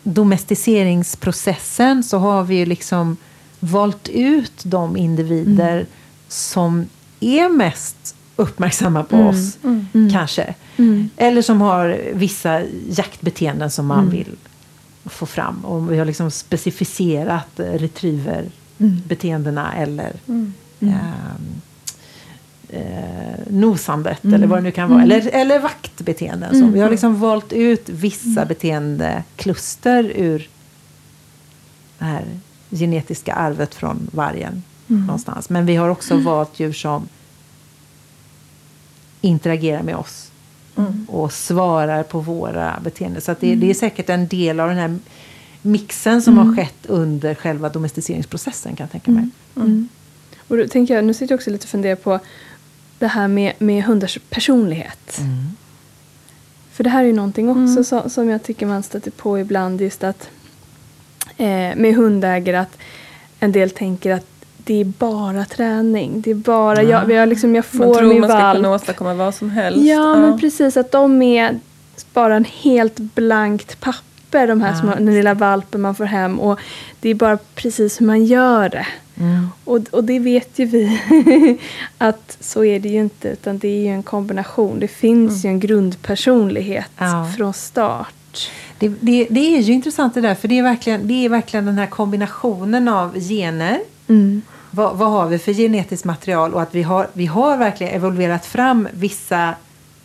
domesticeringsprocessen så har vi ju liksom valt ut de individer mm. som är mest uppmärksamma på mm. oss mm. kanske. Mm. Eller som har vissa jaktbeteenden som man mm. vill få fram. Och vi har liksom specificerat retrieverbeteendena mm. eller mm. Mm. Um, Eh, nosandet mm. eller vad det nu kan vara, mm. eller, eller vaktbeteenden mm. så. Vi har liksom valt ut vissa mm. beteendekluster ur det här genetiska arvet från vargen mm. någonstans, men vi har också mm. valt djur som interagerar med oss mm. och svarar på våra beteenden, så att det, mm. det är säkert en del av den här mixen som mm. har skett under själva domesticeringsprocessen, kan jag tänka mig. Mm. Mm. Och då tänker jag, nu sitter jag också lite och funderar på det här med, med hundars personlighet. Mm. För det här är ju någonting också mm. som, som jag tycker man stöter på ibland. Just att eh, med hundägare att en del tänker att det är bara träning. Det är bara, ja. jag, jag, liksom, jag får min valp. Man tror man ska kunna åstadkomma vad som helst. Ja, ja, men precis. Att de är bara en helt blankt papper. De här ja. små, den lilla valpen man får hem. Och det är bara precis hur man gör det. Mm. Och, och det vet ju vi att så är det ju inte, utan det är ju en kombination. Det finns mm. ju en grundpersonlighet ja. från start. Det, det, det är ju intressant det där, för det är verkligen, det är verkligen den här kombinationen av gener. Mm. Vad, vad har vi för genetiskt material, och att vi har, vi har verkligen evolverat fram vissa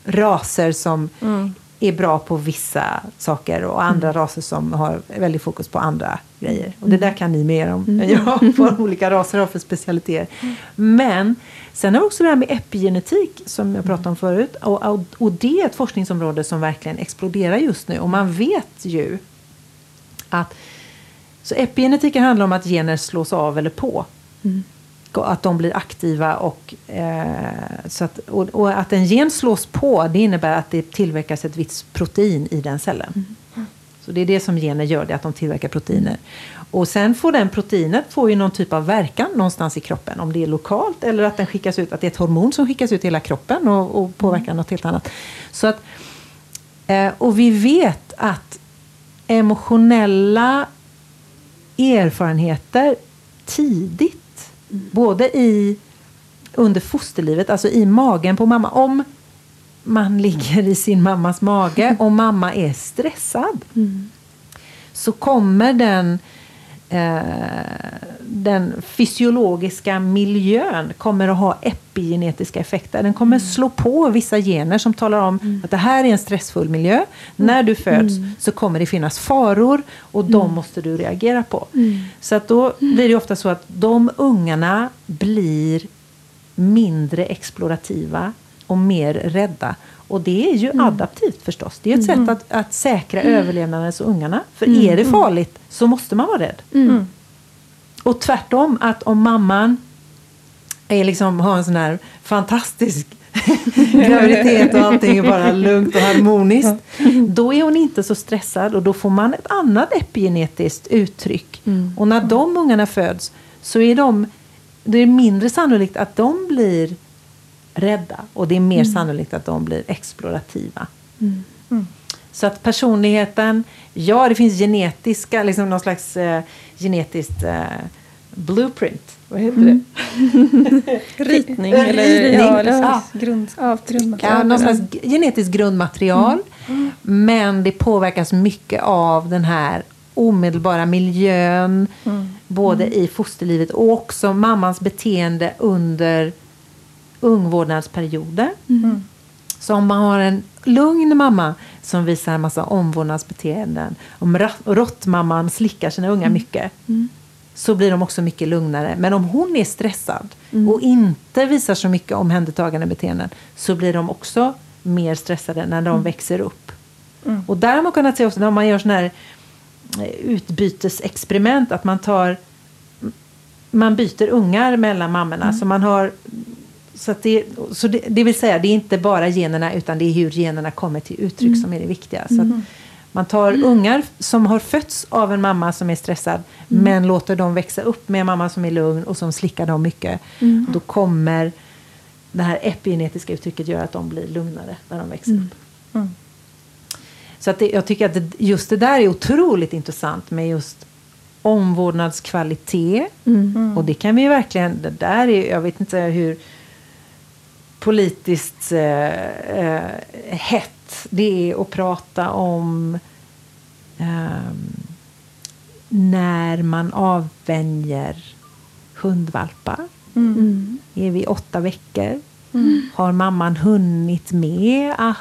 raser som mm. är bra på vissa saker, och andra mm. raser som har väldigt fokus på andra grejer. Och det där kan ni mer om mm. än jag, vad olika raser har för specialiteter. Mm. Men sen har vi också det här med epigenetik som jag pratade om förut. Och, och, och det är ett forskningsområde som verkligen exploderar just nu. Och man vet ju att så epigenetiken handlar om att gener slås av eller på. Mm. Att de blir aktiva, och, eh, så att, och, och att en gen slås på, det innebär att det tillverkas ett visst protein i den cellen. Mm. Så det är det som gener gör, det att de tillverkar proteiner. Och sen får den proteinet får ju någon typ av verkan någonstans i kroppen. Om det är lokalt, eller att den skickas ut, att det är ett hormon som skickas ut i hela kroppen och, och påverkar mm. något helt annat. Så att, eh, och vi vet att emotionella erfarenheter tidigt, både i under fosterlivet, alltså i magen på mamma, om man ligger i sin mammas mage och mamma är stressad mm. så kommer den eh, den fysiologiska miljön kommer att ha epigenetiska effekter. Den kommer mm. slå på vissa gener som talar om mm. att det här är en stressfull miljö. Mm. När du föds mm. så kommer det finnas faror, och de mm. måste du reagera på. Mm. Så att då blir det ofta så att de ungarna blir mindre explorativa och mer rädda. Och det är ju mm. adaptivt förstås. Det är ett mm. sätt att, att säkra mm. överlevnaden hos ungarna. För mm. är det farligt så måste man vara rädd. Mm. Och tvärtom, att om mamman är liksom, har en sån här fantastisk graviditet och allting är bara lugnt och harmoniskt, då är hon inte så stressad, och då får man ett annat epigenetiskt uttryck. Mm. Och när de ungarna föds så är de, det är mindre sannolikt att de blir rädda, och det är mer mm. sannolikt att de blir explorativa. Mm. Mm. Så att personligheten, ja, det finns genetiska, liksom någon slags eh, genetiskt eh, blueprint. Vad heter mm. det? Ritning eller ja, ja, grund, ja, grundmaterial. Ja, någon slags genetiskt grundmaterial. Mm. Mm. Men det påverkas mycket av den här omedelbara miljön. Mm. Både mm. i fosterlivet och också mammans beteende under ungvårdnadsperioder. Mm. Så om man har en lugn mamma som visar en massa omvårdnadsbeteenden. Om råttmamman slickar sina unga mm. mycket. Mm. Så blir de också mycket lugnare. Men om hon är stressad mm. och inte visar så mycket omhändertagande beteenden. Så blir de också mer stressade när de mm. växer upp. Mm. Och där har man kunnat se också när man gör sådana här utbytesexperiment. Att man tar, man byter ungar mellan mammorna. Mm. Så man har... Så, att det, så det, det vill säga, det är inte bara generna utan det är hur generna kommer till uttryck mm. som är det viktiga. Så att man tar mm. ungar som har fötts av en mamma som är stressad mm. men låter dem växa upp med en mamma som är lugn och som slickar dem mycket. Mm. Då kommer det här epigenetiska uttrycket göra att de blir lugnare när de växer mm. upp. Mm. Så att det, jag tycker att det, just det där är otroligt intressant med just omvårdnadskvalitet. Mm. Och det kan vi ju verkligen, det där är, jag vet inte hur... politiskt eh, eh, hett det är att prata om eh, när man avvänjer hundvalpar. Mm. Är vi åtta veckor? Mm. Har mamman hunnit med att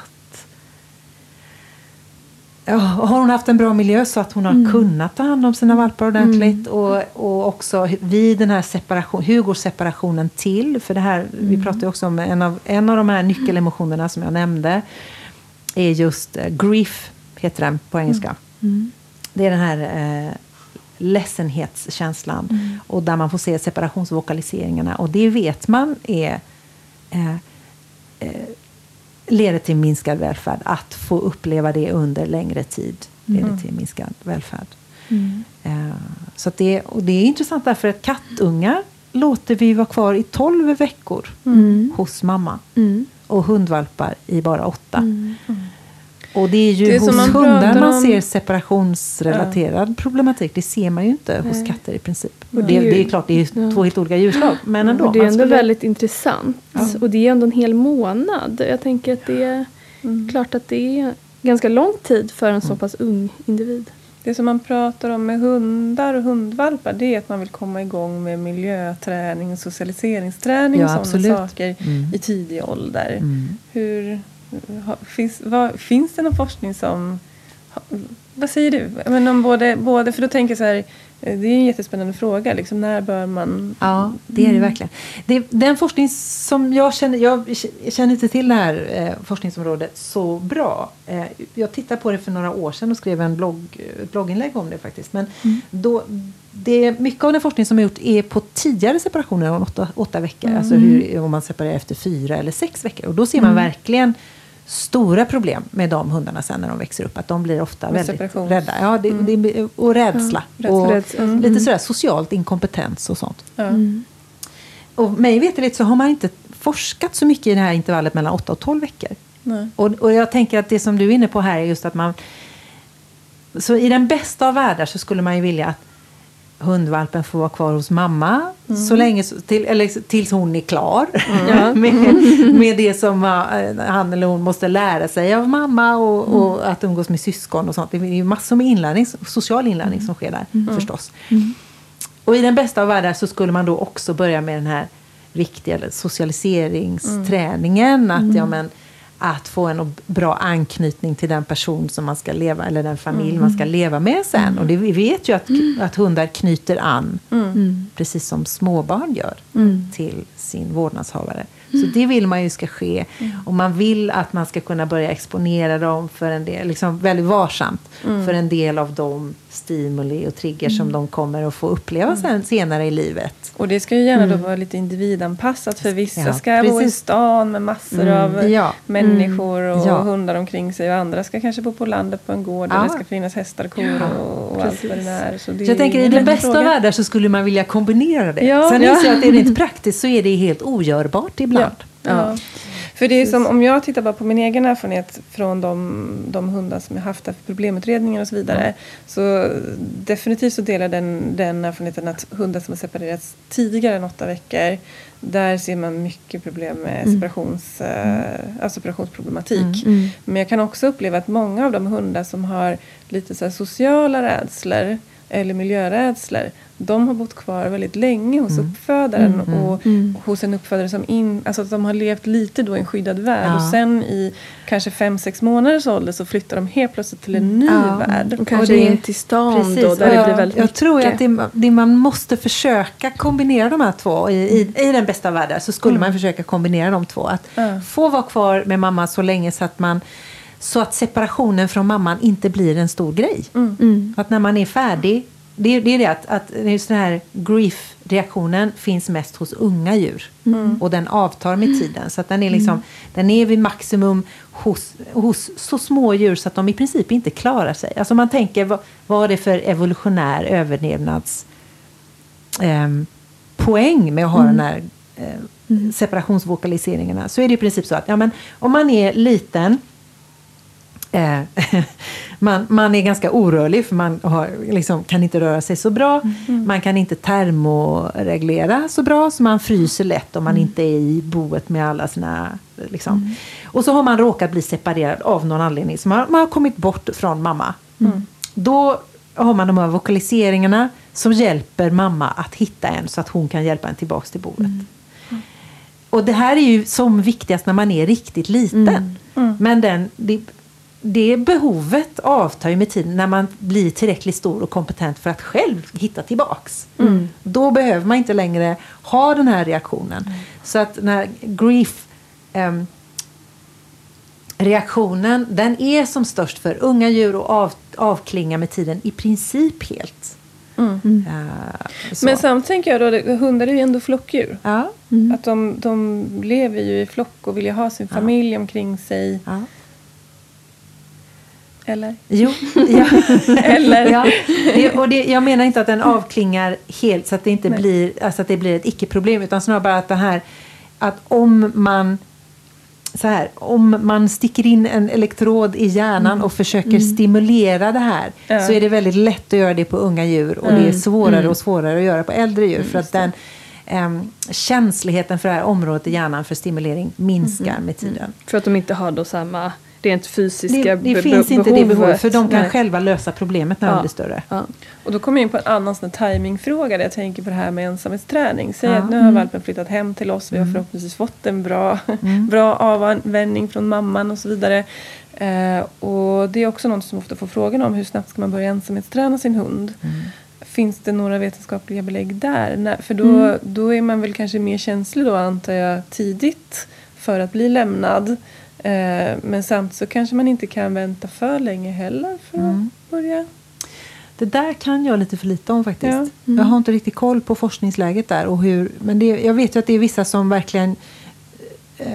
ja, har hon haft en bra miljö så att hon har mm. kunnat ta hand om sina valpar ordentligt mm. och, och också vid den här separation, hur går separationen till? För det här, mm. vi pratade ju också om en av, en av de här nyckelemotionerna som jag nämnde är just uh, grief heter den på engelska. Mm. Mm. Det är den här uh, ledsenhetskänslan mm. och där man får se separationsvokaliseringarna och det vet man är uh, uh, leder till minskad välfärd. Att få uppleva det under längre tid leder mm. till minskad välfärd. Mm. Uh, så att det, och det är intressant därför att kattungar låter vi vara kvar i tolv veckor mm. hos mamma. Mm. Och hundvalpar i bara åtta. Mm. Mm. Och det är ju det är hos man hundar man om... ser separationsrelaterad ja. problematik. Det ser man ju inte Nej. hos katter i princip. Ja. Det, det är klart, det är ja. två helt olika djurslag. Men ändå, och det är ändå skulle... väldigt intressant. Ja. Och det är ändå en hel månad. Jag tänker att det är mm. klart att det är ganska lång tid för en mm. så pass ung individ. Det som man pratar om med hundar och hundvalpar det är att man vill komma igång med miljöträning och socialiseringsträning ja, och sådana saker mm. i tidig ålder. Mm. Hur... Finns, vad, finns det någon forskning som vad säger du? Men om både, både, för då tänker jag så här det är en jättespännande fråga liksom, när bör man? Ja, det är det verkligen det, den forskning som jag känner jag känner inte till det här eh, forskningsområdet så bra eh, jag tittade på det för några år sedan och skrev en blogg, blogginlägg om det faktiskt men mm. då, det, mycket av den forskning som är gjort är på tidigare separationer om åtta, åtta veckor mm. alltså hur, om man separerar efter fyra eller sex veckor och då ser man mm. verkligen stora problem med de hundarna sen när de växer upp. Att de blir ofta med väldigt rädda. Ja, det, mm. det, och rädsla. Mm. Och rädsla. Mm. Lite sådär socialt inkompetens och sånt. Mm. Och mig veterligt så har man inte forskat så mycket i det här intervallet mellan åtta och tolv veckor. Nej. Och, och jag tänker att det som du är inne på här är just att man... Så i den bästa av världar så skulle man ju vilja att hundvalpen får vara kvar hos mamma mm. så länge till, eller, tills hon är klar mm. med, med det som han eller hon måste lära sig av mamma och, mm. och att umgås med syskon och sånt. Det är ju massor med inlärning, social inlärning som sker där mm. förstås. Mm. Och i den bästa av världar så skulle man då också börja med den här riktiga socialiseringsträningen att mm. ja men att få en bra anknytning till den person som man ska leva eller den familj mm. man ska leva med sen. Mm. Och det, vi vet ju att, mm. att hundar knyter an mm. precis som småbarn gör mm. till sin vårdnadshavare. Mm. Så det vill man ju ska ske. Mm. Och man vill att man ska kunna börja exponera dem för en del, liksom väldigt varsamt mm. för en del av de stimuli och trigger mm. som de kommer att få uppleva mm. sen, senare i livet. Och det ska ju gärna mm. då vara lite individanpassat för vissa ja, ska bo i stan med massor mm. av ja. människor och ja. hundar omkring sig och andra ska kanske bo på landet på en gård ja. där det ska finnas hästar, kor ja. och, och allt vad det där. Så det jag är tänker i den bästa fråga. världen så skulle man vilja kombinera det. Ja, sen ja. inser jag att det är inte praktiskt så är det helt ogörbart ibland. Ja. Ja. För det är som om jag tittar bara på min egen erfarenhet från de, de hundar som jag haft haft problemutredningar och så vidare. Mm. Så definitivt så delar den, den erfarenheten att hundar som har separerats tidigare än åtta veckor, där ser man mycket problem med separations, mm. äh, separationsproblematik. Mm. Mm. Men jag kan också uppleva att många av de hundar som har lite så här sociala rädslor eller miljörädslor, de har bott kvar väldigt länge hos mm. uppfödaren mm. och mm. hos en uppfödare som in, alltså att de har levt lite då i en skyddad värld, ja. Och sen i kanske fem, sex månaders ålder så flyttar de helt plötsligt till en ny ja. värld. Och kanske in till stan precis, då, där ja. det blir väldigt jag mycket. Tror jag att det, det man måste försöka kombinera de här två. I, i, i den bästa världen så skulle mm. man försöka kombinera de två. Att ja. få vara kvar med mamma så länge så att man så att separationen från mamman inte blir en stor grej. Mm. Mm. Att när man är färdig, det är det, det att, att just den här grief-reaktionen finns mest hos unga djur. Mm. Och den avtar med tiden. Så att den är liksom, mm. den är vid maximum hos, hos så små djur så att de i princip inte klarar sig. Alltså man tänker, vad, vad är det för evolutionär överlevnads eh, poäng med att ha mm. den här eh, separationsvokaliseringarna? Så är det i princip så att, ja men om man är liten, man, man är ganska orörlig för man har, liksom, kan inte röra sig så bra. Mm. Man kan inte termoreglera så bra så man fryser lätt om man mm. inte är i boet med alla sina... Liksom. Mm. Och så har man råkat bli separerad av någon anledning. Så man, man har kommit bort från mamma. Mm. Då har man de här vokaliseringarna som hjälper mamma att hitta en så att hon kan hjälpa en tillbaka till boet. Mm. Och det här är ju som viktigast när man är riktigt liten. Mm. Mm. Men den... Det, Det behovet avtar ju med tiden när man blir tillräckligt stor och kompetent för att själv hitta tillbaks. Mm. Då behöver man inte längre ha den här reaktionen. Mm. Så att när grief eh, reaktionen, den är som störst för unga djur och av, avklingar med tiden i princip helt. Mm. Uh, Men samtidigt tänker jag då, hundar är ju ändå flockdjur. Ja. Mm. Att de, de lever ju i flock och vill ju ha sin familj ja. omkring sig. Ja. Eller? Jo. Ja. Eller? Ja. Det, och det, jag menar inte att den avklingar helt så att det inte Nej. blir, alltså att det blir ett icke-problem, utan snarare bara att det här att om man så här, om man sticker in en elektrod i hjärnan mm. och försöker mm. stimulera det här ja. så är det väldigt lätt att göra det på unga djur och mm. det är svårare mm. och svårare att göra på äldre djur för att den Um, känsligheten för det här området i hjärnan för stimulering minskar mm. med tiden. För att de inte har då samma rent fysiska behov. Det, det finns be- inte behovet. Det behovet för de kan Nej. själva lösa problemet när ja. de blir större. Ja. Och då kommer jag in på en annan sån timingfråga där jag tänker på det här med ensamhetsträning. Säg ja. att nu har mm. valpen flyttat hem till oss, vi har förhoppningsvis fått en bra, mm. bra avvändning från mamman och så vidare. Uh, och det är också något som ofta får frågan om hur snabbt ska man börja ensamhetsträna sin hund. Mm. Finns det några vetenskapliga belägg där? Nej, för då, mm. då är man väl kanske mer känslig då, antar jag, tidigt för att bli lämnad. Eh, men samtidigt så kanske man inte kan vänta för länge heller för mm. att börja. Det där kan jag lite för lite om faktiskt. Ja. Mm. Jag har inte riktigt koll på forskningsläget där. Och hur, men det, jag vet ju att det är vissa som verkligen eh,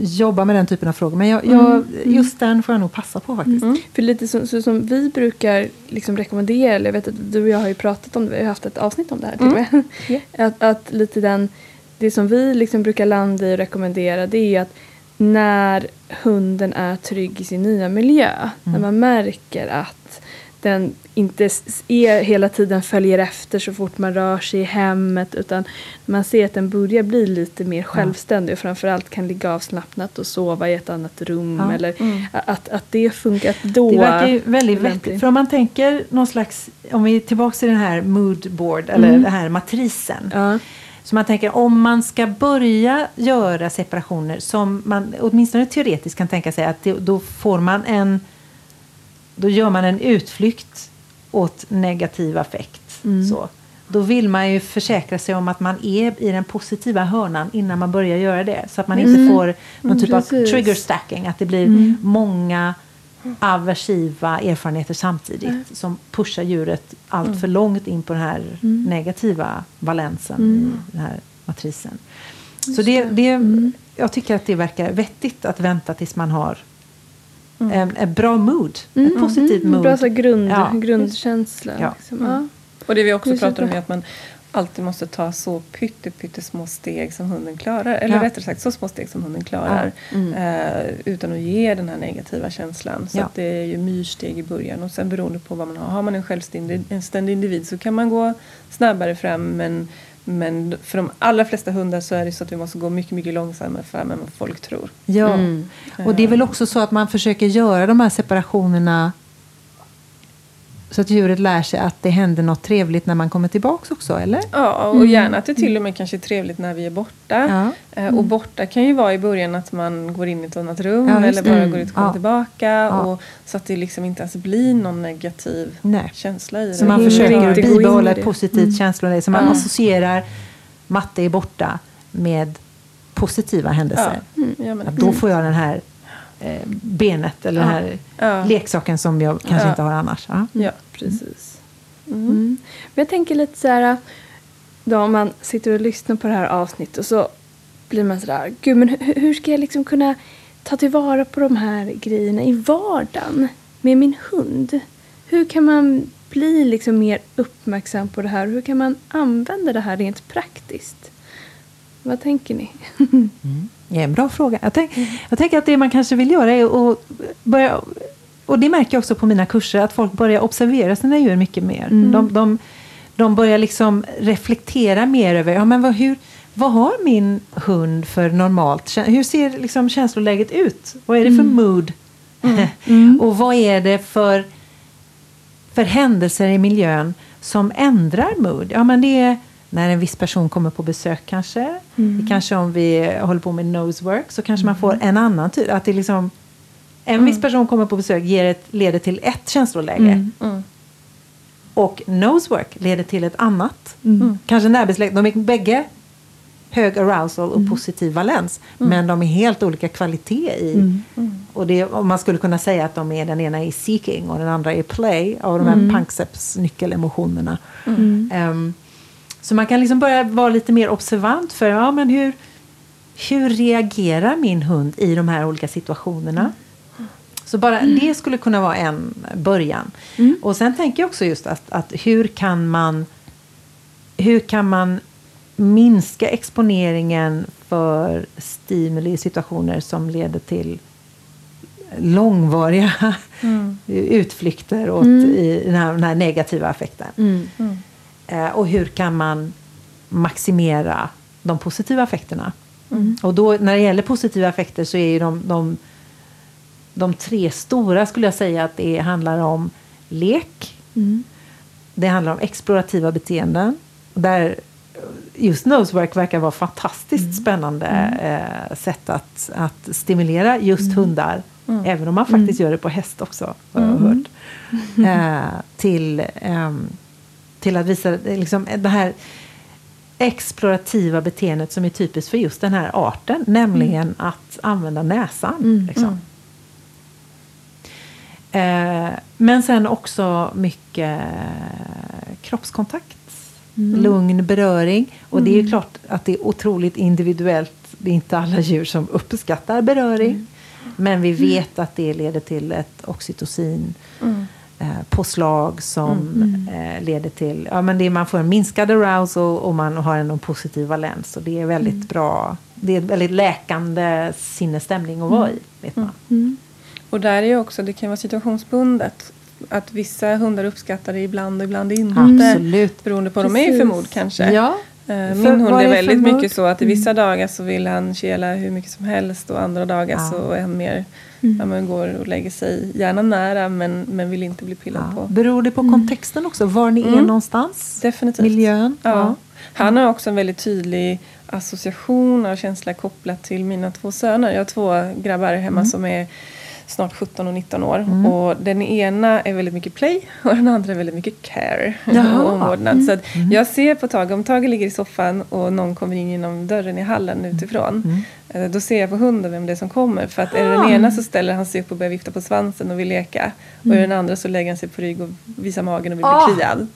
jobbar med den typen av frågor. Men jag, mm. jag, just den får jag nog passa på faktiskt. Mm. För lite så, så som vi brukar liksom rekommendera, eller jag vet att du och jag har ju pratat om det, vi har haft ett avsnitt om det här till mm. med. Yeah. Att, att lite den, det som vi liksom brukar landa i och rekommendera, det är att när hunden är trygg i sin nya miljö, mm. när man märker att den inte är, hela tiden följer efter så fort man rör sig i hemmet, utan man ser att den börjar bli lite mer självständig och framförallt kan ligga avslappnat och sova i ett annat rum ja. eller mm. att, att det funkar då. Det verkar ju väldigt vettigt, för om man tänker någon slags, om vi är tillbaka till den här moodboard eller mm. den här matrisen ja. så man tänker om man ska börja göra separationer som man åtminstone teoretiskt kan tänka sig att det, då får man en då gör man en utflykt åt negativ affekt. Mm. Så. Då vill man ju försäkra sig om att man är i den positiva hörnan innan man börjar göra det. Så att man mm. inte får någon typ Precis. av trigger stacking. Att det blir mm. många aversiva erfarenheter samtidigt. Mm. Som pushar djuret allt mm. för långt in på den här mm. negativa balansen mm. i den här matrisen. Just Så det, det, mm. jag tycker att det verkar vettigt att vänta tills man har Mm. en bra mood, mm. ett positivt mm. mood. En bra så grund, ja. grundkänsla. Ja. Liksom. Mm. Ja. Och det vi också pratar om är att man alltid måste ta så pytte, pytte små steg som hunden klarar. Eller ja. rättare sagt så små steg som hunden klarar. Ja. Mm. Eh, utan att ge den här negativa känslan. Så ja. att det är ju myrsteg i början. Och sen beroende på vad man har. Har man en självständig individ så kan man gå snabbare fram. Men, men för de allra flesta hundar så är det så att vi måste gå mycket, mycket långsammare fram än vad folk tror. Ja, mm. och det är väl också så att man försöker göra de här separationerna. Så att djuret lär sig att det händer något trevligt när man kommer tillbaka också, eller? Ja, och gärna att det till och med kanske är trevligt när vi är borta. Ja. Mm. Och borta kan ju vara i början att man går in i ett annat rum. Ja, eller bara mm. går ut och kommer ja. tillbaka. Ja. Och så att det liksom inte ens blir någon negativ Nej. känsla i det. Så man försöker inte bibehålla ett positivt mm. känsla. Så man ja. associerar matte är borta med positiva händelser. Ja. Mm. Ja, men, att då mm. får jag den här benet eller ja. den här ja. leksaken som jag kanske ja. inte har annars. Ja, ja precis. Mm. Mm. Men jag tänker lite så här då, om man sitter och lyssnar på det här avsnittet och så blir man så där, gud, men hur ska jag liksom kunna ta tillvara på de här grejerna i vardagen med min hund? Hur kan man bli liksom mer uppmärksam på det här? Hur kan man använda det här rent praktiskt? Vad tänker ni? Mm. Ja, en bra fråga. Jag, tänk, jag tänker att det man kanske vill göra är att börja, och det märker jag också på mina kurser, att folk börjar observera sina djur mycket mer. Mm. De, de, de börjar liksom reflektera mer över, ja, men vad, hur, vad har min hund för normalt? Hur ser liksom känsloläget ut? Vad är det för mm. mood? Mm. Mm. Och vad är det för, för händelser i miljön som ändrar mood? Ja, men det är när en viss person kommer på besök kanske. Mm. Kanske om vi håller på med nosework. Så kanske mm. man får en annan typ. Att det liksom, en mm. viss person kommer på besök. Ger ett, leder till ett känsloläge. Mm. Mm. Och nosework leder till ett annat. Mm. Kanske närbesläkt. De är bägge hög arousal och mm. positiv valens. Mm. Men de är helt olika kvalitet i. Mm. Mm. Och det, och man skulle kunna säga att de är, den ena är seeking. Och den andra är play. Av de här mm. Pankseps nyckelemotionerna. Mm. Um, Så man kan liksom börja vara lite mer observant för, ja, men hur, hur reagerar min hund i de här olika situationerna? Så bara mm. det skulle kunna vara en början. Mm. Och sen tänker jag också just att, att hur kan man, hur kan man minska exponeringen för stimuli i situationer som leder till långvariga mm. utflykter åt mm. i den här, den här negativa affekten. Mm. Mm. Och hur kan man maximera de positiva effekterna? Mm. Och då när det gäller positiva effekter så är ju de, de, de tre stora, skulle jag säga, att det handlar om lek. Mm. Det handlar om explorativa beteenden. Där just nosework verkar vara fantastiskt mm. spännande mm. sätt att, att stimulera just mm. hundar. Mm. Även om man faktiskt mm. gör det på häst också, har jag hört. Mm. Eh, till... Ehm, Till att visa liksom, det här explorativa beteendet som är typiskt för just den här arten. Nämligen mm. att använda näsan. Mm. Liksom. Mm. Eh, men sen också mycket kroppskontakt. Mm. Lugn beröring. Och mm. det är ju klart att det är otroligt individuellt. Det är inte alla djur som uppskattar beröring. Mm. Men vi vet mm. att det leder till ett oxytocin. Mm. Påslag som mm. eh, leder till, ja, men det är, man får en minskad arousal och, och man har en positiv valens, och det är väldigt mm. bra, det är väldigt läkande sinnesstämning att vara i, vet man. Mm. Mm. Och där är ju också, det kan vara situationsbundet, att vissa hundar uppskattar det ibland och ibland inte. Absolut. Beroende på, de är ju för mod kanske. Ja. Min för, hund är, är väldigt mycket så att i vissa mm. dagar så vill han kela hur mycket som helst, och andra dagar ja. så är han mer mm. ja, man går och lägger sig gärna nära, men, men vill inte bli pillad ja. på. Beror det på mm. kontexten också? Var ni mm. är någonstans? Definitivt. Miljön? Ja. Ja. Han har också en väldigt tydlig association och känsla kopplat till mina två söner. Jag har två grabbar hemma mm. som är snart sjutton och nitton år. Mm. Och den ena är väldigt mycket play. Och den andra är väldigt mycket care. Jaha. Och omvårdnad. Mm. Så att jag ser på Tage. Om Tage ligger i soffan och någon kommer in genom dörren i hallen utifrån. Mm. Då ser jag på hunden vem det är som kommer. För att är det den ena så ställer han sig upp och börjar vifta på svansen och vill leka. Mm. Och är den andra så lägger han sig på rygg och visar magen och vill bli kliad. Oh.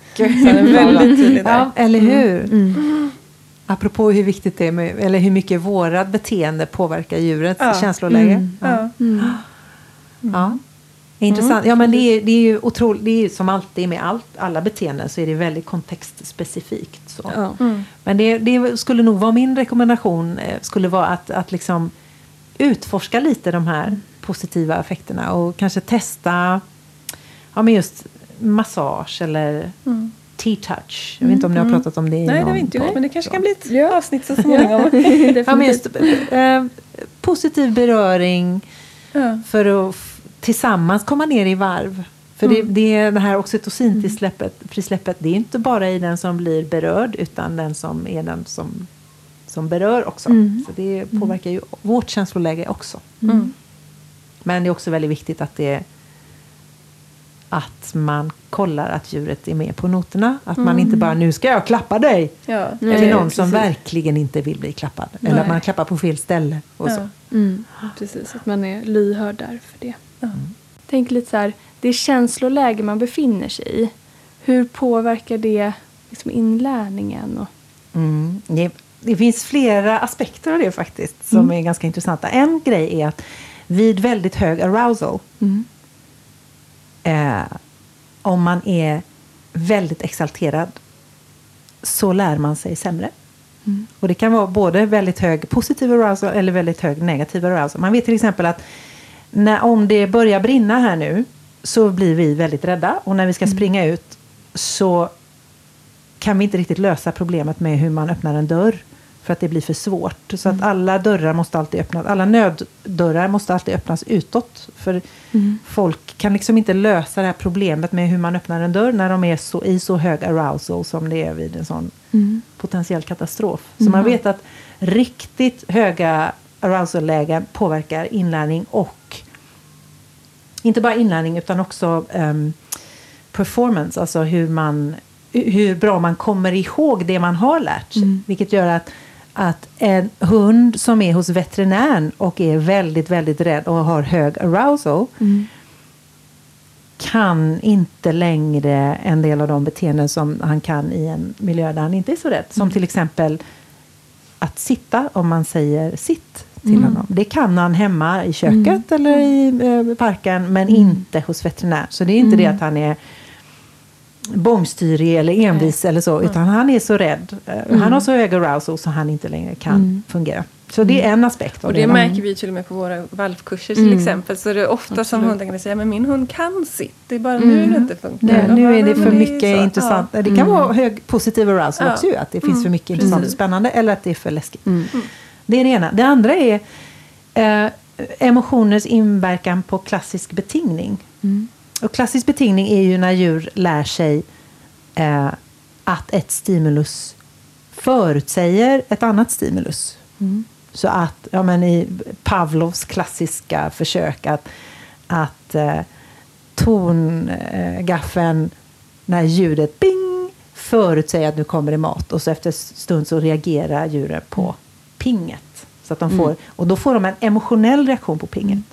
Så han är väldigt tydlig där. Ja, eller hur? Mm. Mm. Apropå hur viktigt det är med, eller hur mycket vårat beteende påverkar djurets ja. känsloläge. Mm. Ja. Mm. Ja. Mm. Ja, Intressant. Mm. Ja, men det är, det är ju otroligt, det är ju som alltid med allt, alla beteenden så är det väldigt kontextspecifikt. Så. Ja. Mm. Men det, det skulle nog vara min rekommendation, skulle vara att, att liksom utforska lite de här positiva effekterna och kanske testa, ja, men just massage eller mm. tea touch. Jag vet inte om ni har pratat om det i Nej, någon det har vi inte gjort, men det kanske kan bli ett ja. avsnitt så småningom. Ja, men just eh, positiv beröring ja. för att tillsammans komma ner i varv. För mm. det, det är det här oxytocin-frisläppet. Frisläppet, det är inte bara i den som blir berörd utan den som är den som, som berör också. Mm. Så det påverkar ju vårt känsloläge också. Mm. Men det är också väldigt viktigt att det att man kollar att djuret är med på noterna. Att mm. man inte bara, nu ska jag klappa dig. Ja. Nej, eller någon precis. som verkligen inte vill bli klappad. Nej. Eller att man klappar på fel ställe. Och ja. så. Mm. Precis, att man är lyhörd där för det. Mm. Tänk lite så här, det känsloläge man befinner sig i, hur påverkar det liksom inlärningen? Och... Mm. Det, det finns flera aspekter av det faktiskt som mm. är ganska intressanta. En grej är att vid väldigt hög arousal mm. eh, om man är väldigt exalterad så lär man sig sämre. Mm. Och det kan vara både väldigt hög positiv arousal eller väldigt hög negativ arousal. Man vet till exempel att när, om det börjar brinna här nu så blir vi väldigt rädda. Och när vi ska mm. springa ut så kan vi inte riktigt lösa problemet med hur man öppnar en dörr. För att det blir för svårt. Så mm. att alla dörrar måste alltid öppnas. Alla nöddörrar måste alltid öppnas utåt. För mm. folk kan liksom inte lösa det här problemet med hur man öppnar en dörr. När de är så, i så hög arousal som det är vid en sån mm. potentiell katastrof. Så mm. man vet att riktigt höga arousal-lägen påverkar inlärning och inte bara inlärning utan också um, performance, alltså hur man hur bra man kommer ihåg det man har lärt sig, mm. vilket gör att att en hund som är hos veterinären och är väldigt väldigt rädd och har hög arousal mm. kan inte längre en del av de beteenden som han kan i en miljö där han inte är så rädd, som mm. till exempel att sitta, om man säger sitt till mm. honom. Det kan han hemma i köket mm. eller i eh, parken, men mm. inte hos veterinär. Så det är inte mm. det att han är bångstyrig eller envis mm. eller så, utan han är så rädd. Mm. Han har så hög arousal så han inte längre kan mm. fungera. Så det är en aspekt. Och det, det märker vi till och med på våra valpkurser till mm. exempel. Så det är ofta Absolut. som hunden kan säga, men min hund kan sitt. Det är bara mm. nu det inte funkar. Nej, nu är det för mycket det intressant. Ja. Det kan mm. vara hög positiv arousal ja. också, att det finns mm. för mycket Precis. intressant och spännande, eller att det är för läskigt. Mm. Mm. Det är det ena. Det andra är eh, emotioners inverkan på klassisk betingning. Mm. Och klassisk betingning är ju när djur lär sig eh, att ett stimulus förutsäger ett annat stimulus. Mm. Så att, ja men i Pavlovs klassiska försök att, att eh, tongaffeln, eh, när ljudet bing, förutsäger att nu kommer det mat. Och så efter stund så reagerar djuren på pinget. Så att de får, mm. och då får de en emotionell reaktion på pinget. Mm.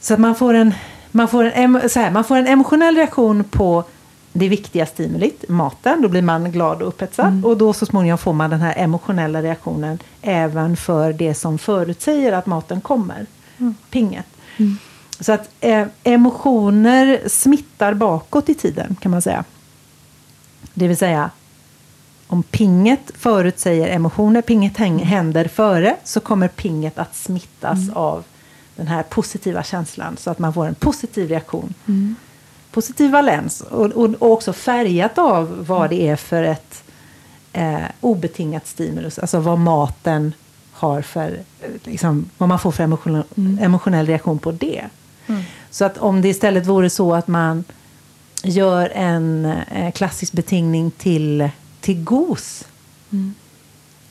Så att man får en, man får en, så här, man får en emotionell reaktion på det viktiga stimulit, maten. Då blir man glad och upphetsad. Mm. Och då så småningom får man den här emotionella reaktionen även för det som förutsäger att maten kommer. Mm. Pinget. Mm. Så att eh, emotioner smittar bakåt i tiden, kan man säga. Det vill säga, om pinget förutsäger emotioner, pinget händer före, så kommer pinget att smittas mm. av den här positiva känslan. Så att man får en positiv reaktion. Mm. Positiv valens. Och, och, och också färgat av vad det är för ett eh, obetingat stimulus. Alltså vad maten har för, liksom, vad man får för emotionell, mm. emotionell reaktion på det. Mm. Så att om det istället vore så att man gör en eh, klassisk betingning till till gos. Mm.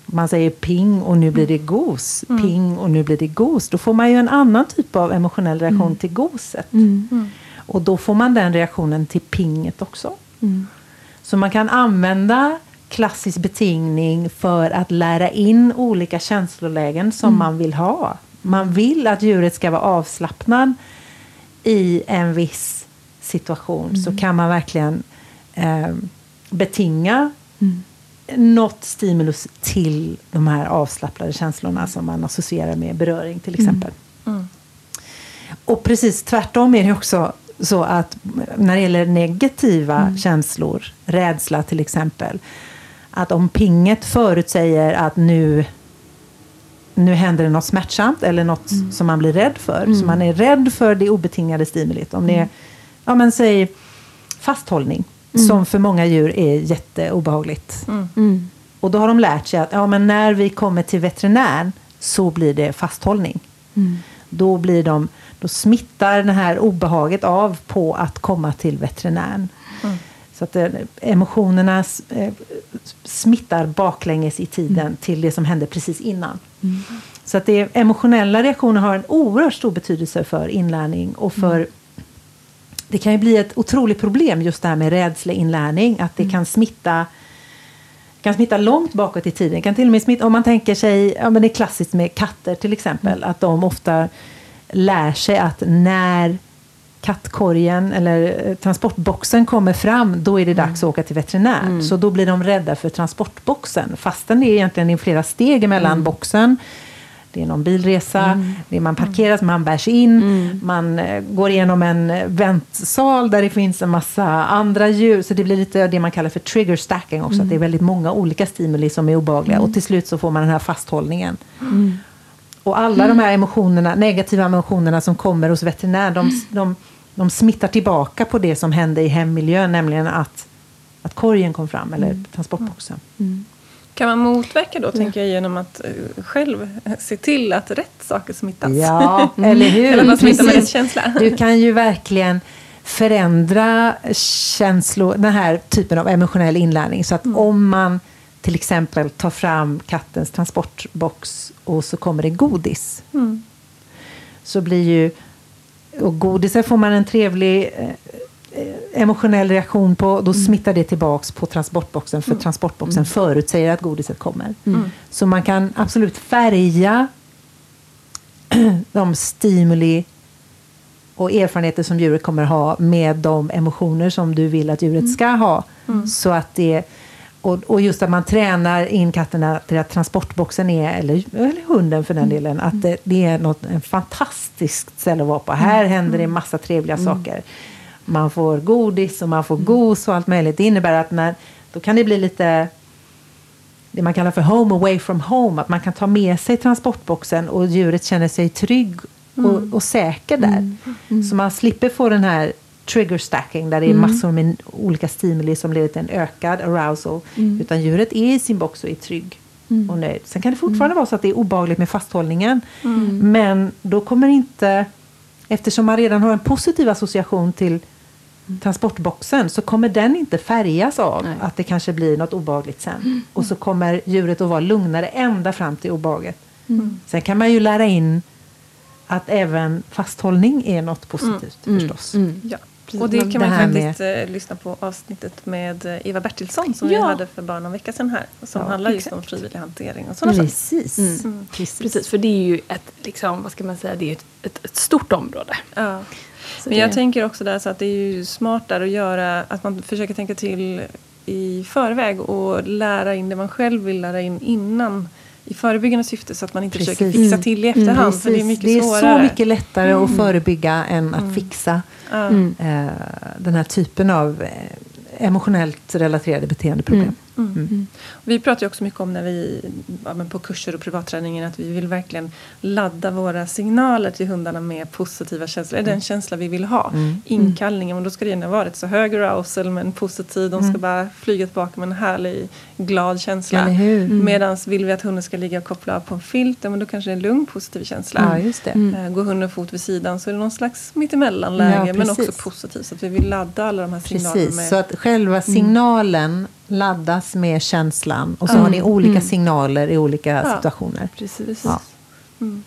Man säger ping och nu blir det gos. Mm. Ping och nu blir det gos. Då får man ju en annan typ av emotionell reaktion mm. till goset. Mm. Mm. Och då får man den reaktionen till pinget också. Mm. Så man kan använda klassisk betingning för att lära in olika känslolägen som mm. man vill ha. Man vill att djuret ska vara avslappnad i en viss situation. Mm. Så kan man verkligen eh, betinga mm. något stimulus till de här avslappnade känslorna som man associerar med beröring till exempel. Mm. Mm. Och precis tvärtom är det också så att när det gäller negativa mm. känslor, rädsla till exempel, att om pinget förutsäger att nu, nu händer det något smärtsamt eller något mm. som man blir rädd för, mm. så man är rädd för det obetingade stimulit. Om det är, ja men säg fasthållning, mm. som för många djur är jätteobehagligt. Mm. Mm. Och då har de lärt sig att ja, men när vi kommer till veterinären så blir det fasthållning. Mm. Då blir de, då smittar det här obehaget av på att komma till veterinären. Mm. Så att emotionerna smittar baklänges i tiden mm. till det som hände precis innan. Mm. Så att det emotionella reaktioner har en oerhört stor betydelse för inlärning och för mm. det kan ju bli ett otroligt problem just det här med rädsleinlärning, att det mm. kan smitta kan smitta långt bakåt i tiden. Kan till och med smitta, om man tänker sig, ja men det är klassiskt med katter till exempel, mm. att de ofta lär sig att när kattkorgen eller transportboxen kommer fram, då är det dags mm. att åka till veterinär. Mm. Så då blir de rädda för transportboxen. Fastän det är egentligen flera steg mellan mm. boxen. Det är någon bilresa, mm. det är man parkeras, man bärs in, mm. man går igenom en väntsal där det finns en massa andra djur. Så det blir lite det man kallar för trigger stacking också. Mm. Att det är väldigt många olika stimuli som är obehagliga. Mm. Och till slut så får man den här fasthållningen. Mm. Och alla mm. de här emotionerna, negativa emotionerna som kommer hos veterinär, de, mm. de, de smittar tillbaka på det som hände i hemmiljön. Nämligen att, att korgen kom fram eller mm. transportboxen. Mm. Kan man motverka då, ja. tänker jag, genom att själv se till att rätt saker smittas? Ja, eller hur? Eller vad smittar med en känsla? Du kan ju verkligen förändra känslor, den här typen av emotionell inlärning. Så att mm. om man till exempel tar fram kattens transportbox och så kommer det godis. Mm. Så blir ju... Och godis får man en trevlig... emotionell reaktion på, då mm. smittar det tillbaks på transportboxen, för mm. transportboxen mm. förutsäger att godiset kommer. Mm. Så man kan absolut färga de stimuli och erfarenheter som djuret kommer ha med de emotioner som du vill att djuret ska ha. Mm. Så att det, och, och just att man tränar in katterna till att transportboxen är, eller, eller hunden för den mm. delen, att det, det är något, en fantastiskt ställe att vara på. Här mm. händer det en massa trevliga mm. saker. Man får godis och man får gos och allt möjligt. Det innebär att när, då kan det bli lite det man kallar för home away from home. Att man kan ta med sig transportboxen och djuret känner sig trygg och, mm. och säker där. Mm. Mm. Så man slipper få den här trigger stacking där det är massor med olika stimuli som leder till en ökad arousal. Mm. Utan djuret är i sin box och är trygg mm. och nöjd. Sen kan det fortfarande mm. vara så att det är obehagligt med fasthållningen. Mm. Men då kommer inte, eftersom man redan har en positiv association till transportboxen, så kommer den inte färgas av Nej. att det kanske blir något obehagligt sen. Mm. Och så kommer djuret att vara lugnare ända fram till obehaget. Mm. Sen kan man ju lära in att även fasthållning är något positivt mm. förstås. Mm. Mm. Ja. Och det kan man det faktiskt med... lyssna på avsnittet med Eva Bertilsson som ja. vi hade för bara någon vecka sedan här. Som ja, handlar exakt. just om frivillig hantering och sådana Precis. Mm. Mm. Precis. Precis, för det är ju ett, liksom, vad ska man säga, det är ett, ett, ett stort område. Ja. Men jag tänker också där så att det är ju smartare att göra, att man försöker tänka till i förväg och lära in det man själv vill lära in innan i förebyggande syfte, så att man inte Precis. försöker fixa till i efterhand. Mm, för det är mycket det är svårare. Så mycket lättare mm. att förebygga än att mm. fixa mm. Eh, den här typen av emotionellt relaterade beteendeproblem. Mm. Mm. Mm. Vi pratar ju också mycket om när vi ja, men på kurser och privatträningen att vi vill verkligen ladda våra signaler till hundarna med positiva känslor. Mm. Den känsla vi vill ha. Mm. Inkallningen, men då ska det gärna vara ett så hög arousal men positiv. De ska mm. bara flyga tillbaka med en härlig glad känsla. Mm. Medan vill vi att hunden ska ligga och koppla av på en filt, men då kanske det är en lugn positiv känsla. Mm. Ja, just det. Mm. Går hunden fot vid sidan så är det någon slags mittemellanläge ja, men också positivt. Så att vi vill ladda alla de här signalerna precis. med. Så att själva signalen mm. laddas med känslan och så mm. har ni olika mm. signaler i olika ja. situationer. Precis. Ja. Mm.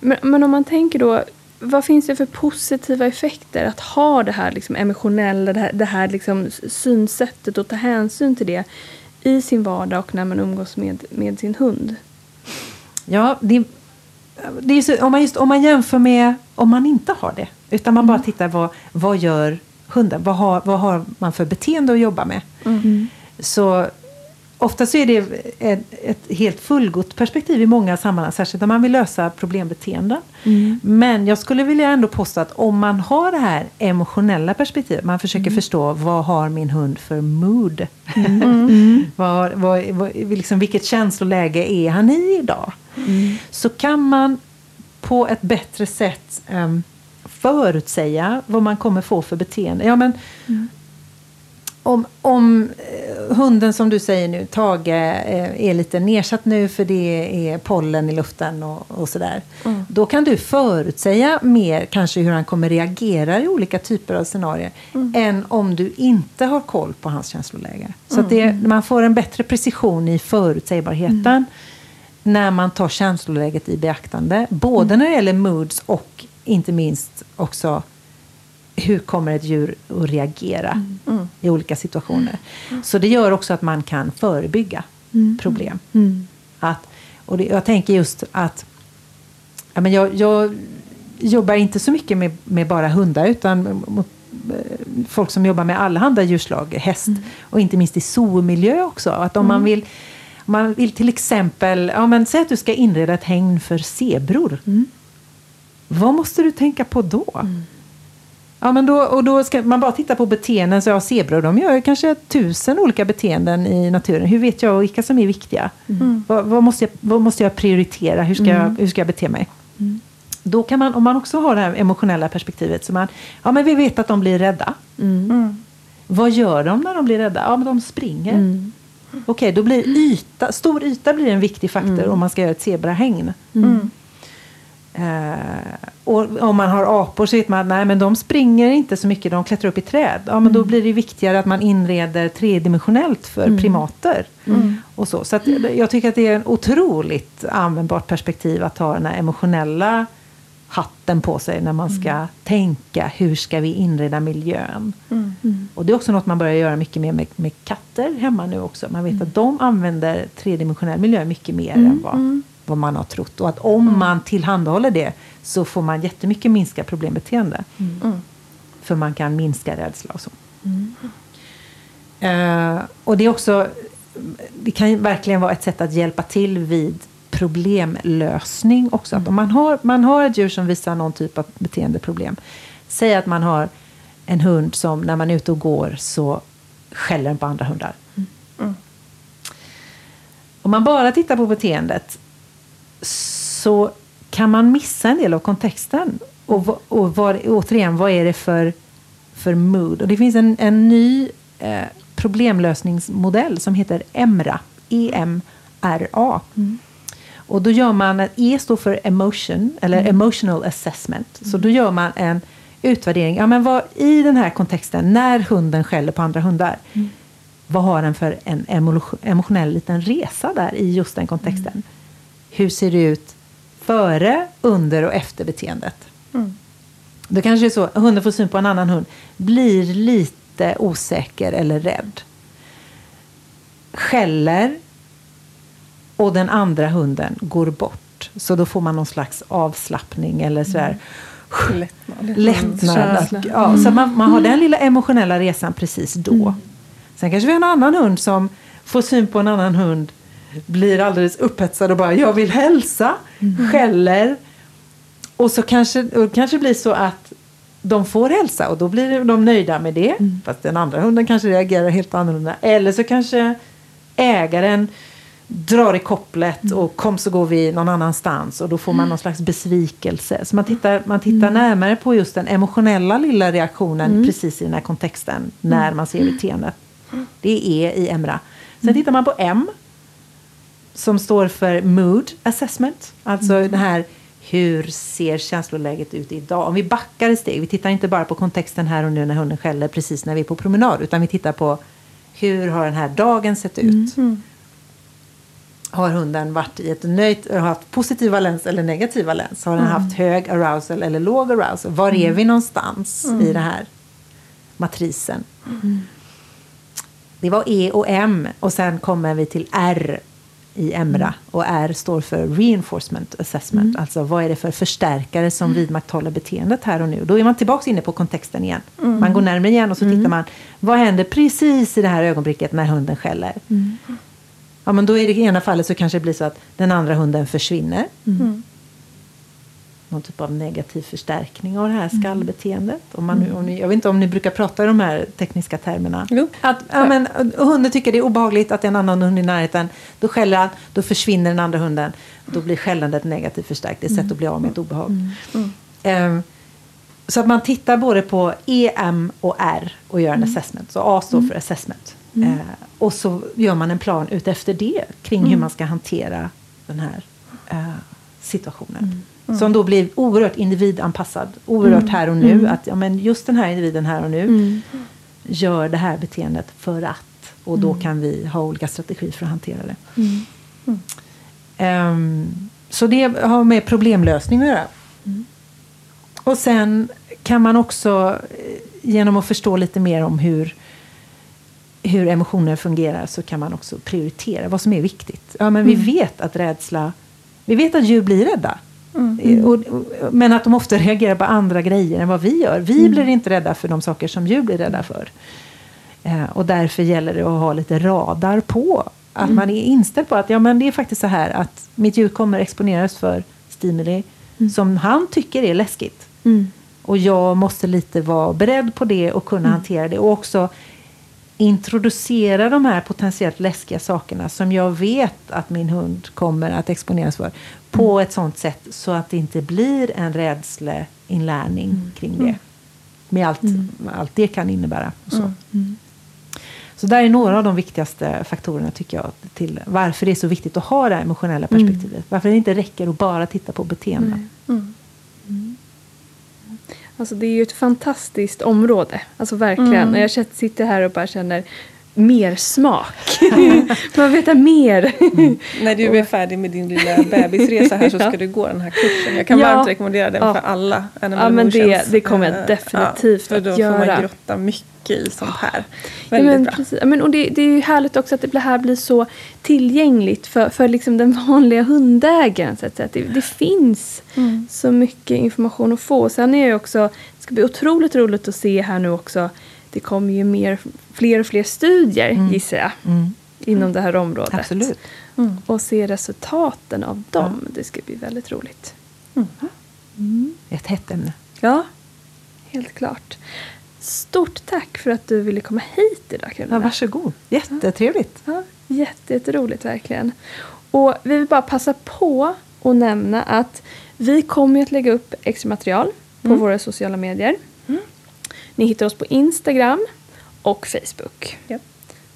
Men, men om man tänker då, vad finns det för positiva effekter att ha det här liksom emotionella, det här, det här liksom synsättet och ta hänsyn till det i sin vardag och när man umgås med, med sin hund? Ja, det, det är så, om, man just, om man jämför med om man inte har det, utan man mm. bara tittar vad, vad gör hunden, vad har, vad har man för beteende att jobba med? Mm. Så ofta så är det ett helt fullgott perspektiv i många sammanhang, särskilt om man vill lösa problembeteenden. Mm. Men jag skulle vilja ändå påstå att om man har det här emotionella perspektivet, man försöker mm. förstå vad har min hund för mood? Mm. Mm. vad, vad, vad, liksom, vilket känsloläge är han i idag? Mm. Så kan man på ett bättre sätt um, förutsäga vad man kommer få för beteende. Ja, men... Mm. Om, om hunden som du säger nu, Tage, är lite nedsatt nu för det är pollen i luften och, och sådär. Mm. Då kan du förutsäga mer kanske hur han kommer reagera i olika typer av scenarier. Mm. Än om du inte har koll på hans känsloläge. Så mm. att det, man får en bättre precision i förutsägbarheten. Mm. När man tar känsloläget i beaktande. Både mm. när det gäller moods och inte minst också... Hur kommer ett djur att reagera mm. Mm. i olika situationer? Mm. Så det gör också att man kan förebygga mm. problem. Mm. Att, och det, jag tänker just att... Ja, men jag, jag jobbar inte så mycket med, med bara hundar. Utan mot, folk som jobbar med allehanda djurslag. Häst mm. och inte minst i zoomiljö också. Att om mm. man vill... man vill till exempel... Ja, men säg att du ska inreda ett hägn för zebror. Mm. Vad måste du tänka på då? Mm. Ja, men då, och då ska man bara titta på beteenden. Så ja, zebror, de gör kanske tusen olika beteenden i naturen. Hur vet jag vilka som är viktiga? Mm. Vad, vad, måste jag, vad måste jag prioritera? Hur ska, mm. jag, hur ska jag bete mig? Mm. Då kan man, om man också har det här emotionella perspektivet. Så man, ja, men vi vet att de blir rädda. Mm. Mm. Vad gör de när de blir rädda? Ja, men de springer. Mm. Okej, okay, då blir yta, stor yta blir en viktig faktor mm. om man ska göra ett zebrahägn. Mm. Mm. Uh, och om man har apor så vet man att nej, men de springer inte så mycket, de klättrar upp i träd. Ja, men mm. då blir det viktigare att man inreder tredimensionellt för mm. primater. Mm. Och så så att, jag tycker att det är en otroligt användbart perspektiv att ha den här emotionella hatten på sig när man ska mm. tänka hur ska vi inreda miljön. Mm. Mm. Och det är också något man börjar göra mycket mer med, med katter hemma nu också. Man vet mm. att de använder tredimensionell miljö mycket mer mm. än vad mm. vad man har trott. Och att om mm. man tillhandahåller det så får man jättemycket minska problembeteende. Mm. För man kan minska rädsla och så. Mm. Uh, och det är också, det kan ju verkligen vara ett sätt att hjälpa till vid problemlösning också. Mm. Att om man har, man har ett djur som visar någon typ av beteendeproblem. Säg att man har en hund som när man är ute och går så skäller den på andra hundar. Mm. Mm. Om man bara tittar på beteendet så kan man missa en del av kontexten. Och, och var, återigen, vad är det för, för mood? Och det finns en, en ny eh, problemlösningsmodell som heter EMRA. E M R A. Mm. Och då gör man, att E står för emotion, eller mm. emotional assessment. Mm. Så då gör man en utvärdering. Ja, men vad, i den här kontexten, när hunden skäller på andra hundar. Mm. Vad har den för en emotionell liten resa där i just den kontexten? Mm. Hur ser det ut före, under och efter beteendet? Mm. Då kanske det är så att hunden får syn på en annan hund. Blir lite osäker eller rädd. Skäller. Och den andra hunden går bort. Så då får man någon slags avslappning. Eller sådär. Mm. Lättnad. Lättnad. Mm. Ja, så man, man har den lilla emotionella resan precis då. Mm. Sen kanske vi har en annan hund som får syn på en annan hund. Blir alldeles upphetsad och bara jag vill hälsa, mm. skäller och så kanske, och kanske blir så att de får hälsa och då blir de nöjda med det mm. fast den andra hunden kanske reagerar helt annorlunda, eller så kanske ägaren drar i kopplet mm. och kom så går vi någon annanstans och då får man någon slags besvikelse, så man tittar, man tittar mm. närmare på just den emotionella lilla reaktionen mm. precis i den här kontexten när man ser beteendet. Det är i EMRA. Sen mm. tittar man på M som står för mood assessment. Alltså mm. det här, hur ser känsloläget ut idag? Om vi backar ett steg, vi tittar inte bara på kontexten här och nu när hunden skäller precis när vi är på promenad. Utan vi tittar på hur har den här dagen sett ut? Mm. Har hunden varit i ett nöjt, har haft positiva läns eller negativa läns? Har den mm. haft hög arousal eller låg arousal? Var mm. är vi någonstans mm. i den här matrisen? Mm. Det var E och M och sen kommer vi till R i EMRA, och R står för reinforcement assessment, mm. alltså vad är det för förstärkare som mm. vidmakthåller beteendet här och nu, då är man tillbaka inne på kontexten igen, mm. man går närmare igen och så mm. tittar man, vad händer precis i det här ögonblicket när hunden skäller, mm. Ja, men då i det ena fallet så kanske det blir så att den andra hunden försvinner. Mm. Någon typ av negativ förstärkning av det här skallbeteendet. Om man, om ni, jag vet inte om ni brukar prata i de här tekniska termerna. Jo. Att, ja, men, hunden tycker det är obehagligt att en annan hund är i närheten. Då skäller han, då försvinner den andra hunden. Då blir skällandet negativt förstärkt. Det är ett sätt att bli av med ett obehag. Mm. Mm. Mm. Så att man tittar både på E, M och R och gör en mm. assessment. Så A står för assessment. Mm. Eh, och så gör man en plan ut efter det kring mm. hur man ska hantera den här eh, situationen. Mm. Mm. Som då blir oerhört individanpassad. Oerhört mm. här och nu. Mm. Att ja, men just den här individen här och nu mm. gör det här beteendet för att. Och då mm. kan vi ha olika strategier för att hantera det. Mm. Mm. Um, så det har med problemlösning att göra. Mm. Och sen kan man också genom att förstå lite mer om hur, hur emotioner fungerar så kan man också prioritera vad som är viktigt. Ja, men mm. vi vet att rädsla, vi vet att djur blir rädda. Mm. Och, och, men att de ofta reagerar på andra grejer än vad vi gör. Vi mm. blir inte rädda för de saker som djur blir rädda för. Eh, och därför gäller det att ha lite radar på. Att mm. man är inställd på att ja, men det är faktiskt så här att mitt djur kommer exponeras för stimuli mm. som han tycker är läskigt. Mm. Och jag måste lite vara beredd på det och kunna mm. hantera det. Och också introducera de här potentiellt läskiga sakerna som jag vet att min hund kommer att exponeras för på mm. ett sånt sätt så att det inte blir en rädsleinlärning mm. kring det. Med allt, mm. allt det kan innebära. Och så. Mm. Så där är några av de viktigaste faktorerna tycker jag till varför det är så viktigt att ha det emotionella perspektivet. Mm. Varför det inte räcker att bara titta på beteenden. Mm. Mm. Alltså det är ju ett fantastiskt område. Alltså verkligen. Mm. Jag sitter här och bara känner mer smak. Man vet mer. Mm. När du är färdig med din lilla bebisresa här så ska du gå den här kursen. Jag kan ja. varmt rekommendera den ja. för alla. Animal ja, men det, det kommer jag definitivt ja, att göra. För då får man grotta mycket i sånt här. Väldigt ja, men, bra. Precis. Ja, men, och det, det är ju härligt också att det här blir så tillgängligt för, för liksom den vanliga hundägaren. Så att säga. Det, det finns mm. så mycket information att få. Sen är det också, det ska bli otroligt roligt att se här nu också. Det kommer ju mer, fler och fler studier, mm. gissar jag, mm. inom mm. det här området. Absolut. Mm. Och se resultaten av dem. Ja. Det ska bli väldigt roligt. Mm. Mm. Ett hett ämne. Ja, helt klart. Stort tack för att du ville komma hit idag, Carolina. Ja, varsågod. Jättetrevligt. Ja, jätte, jätteroligt, verkligen. Och vi vill bara passa på att nämna att vi kommer att lägga upp extra material på mm. våra sociala medier. Ni hittar oss på Instagram och Facebook. Ja.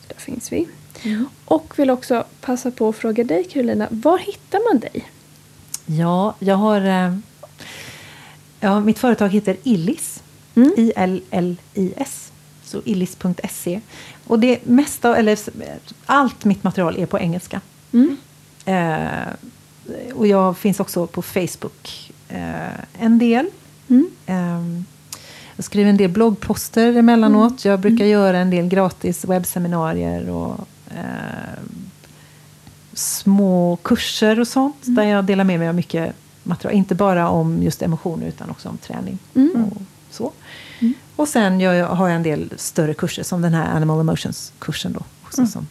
Så där finns vi. Mm. Och vill också passa på att fråga dig, Carolina. Var hittar man dig? Ja, jag har... Ja, mitt företag heter Illis. Mm. I L L I S. Så illis punkt se. Och det mesta, eller allt mitt material är på engelska. Mm. Eh, och jag finns också på Facebook eh, en del. Mm. Eh, Jag skriver en del bloggposter emellanåt. Jag brukar mm. göra en del gratis webbseminarier och eh, små kurser och sånt. Mm. Där jag delar med mig av mycket material. Inte bara om just emotioner utan också om träning. Mm. Och, så. Mm. Och sen gör jag, har jag en del större kurser som den här Animal Emotions-kursen då. Också, mm. som,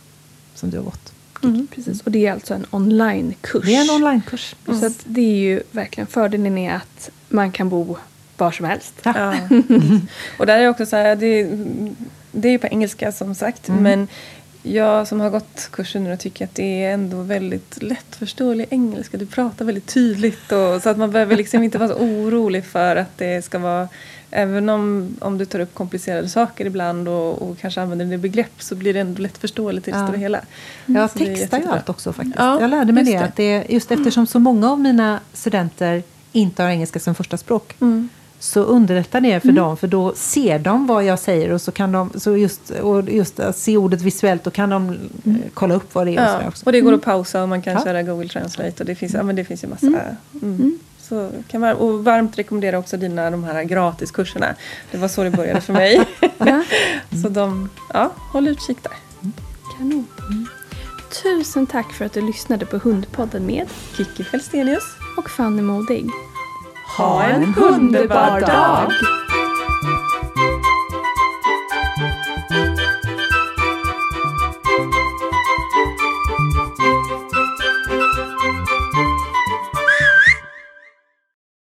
som du har gått. Mm, precis. Och det är alltså en online-kurs. Det är en online-kurs. Mm. Så att det är ju verkligen fördelen är att man kan bo var som helst. Ja. Ja. Och där är också så här, det, det är ju på engelska som sagt, mm. men jag som har gått kursen nu tycker att det är ändå väldigt lättförståelig engelska. Du pratar väldigt tydligt och, så att man behöver liksom inte vara så orolig för att det ska vara, även om, om du tar upp komplicerade saker ibland och, och kanske använder det begrepp så blir det ändå lättförståeligt i det ja. stora hela. Mm. Jag textar ju allt också faktiskt. Ja, jag lärde mig det. det. Att det just eftersom så många av mina studenter inte har engelska som första språk mm. så underlättar det för mm. dem. För då ser de vad jag säger. Och så kan de så just, och just se ordet visuellt. Och kan de mm. kolla upp vad det är. Och, ja. också. Och det går att pausa. Och man kan ja. köra Google Translate. Och det finns, mm. ja, men det finns ju massa... Mm. Mm. Så kan man, och varmt rekommendera också dina de här gratiskurserna. Det var så det började för mig. mm. Så de, ja, håll utkik där. Mm. Kanon. Mm. Tusen tack för att du lyssnade på Hundpodden med Kiki Fälstenius och Fanny Molding. Ha en underbar dag!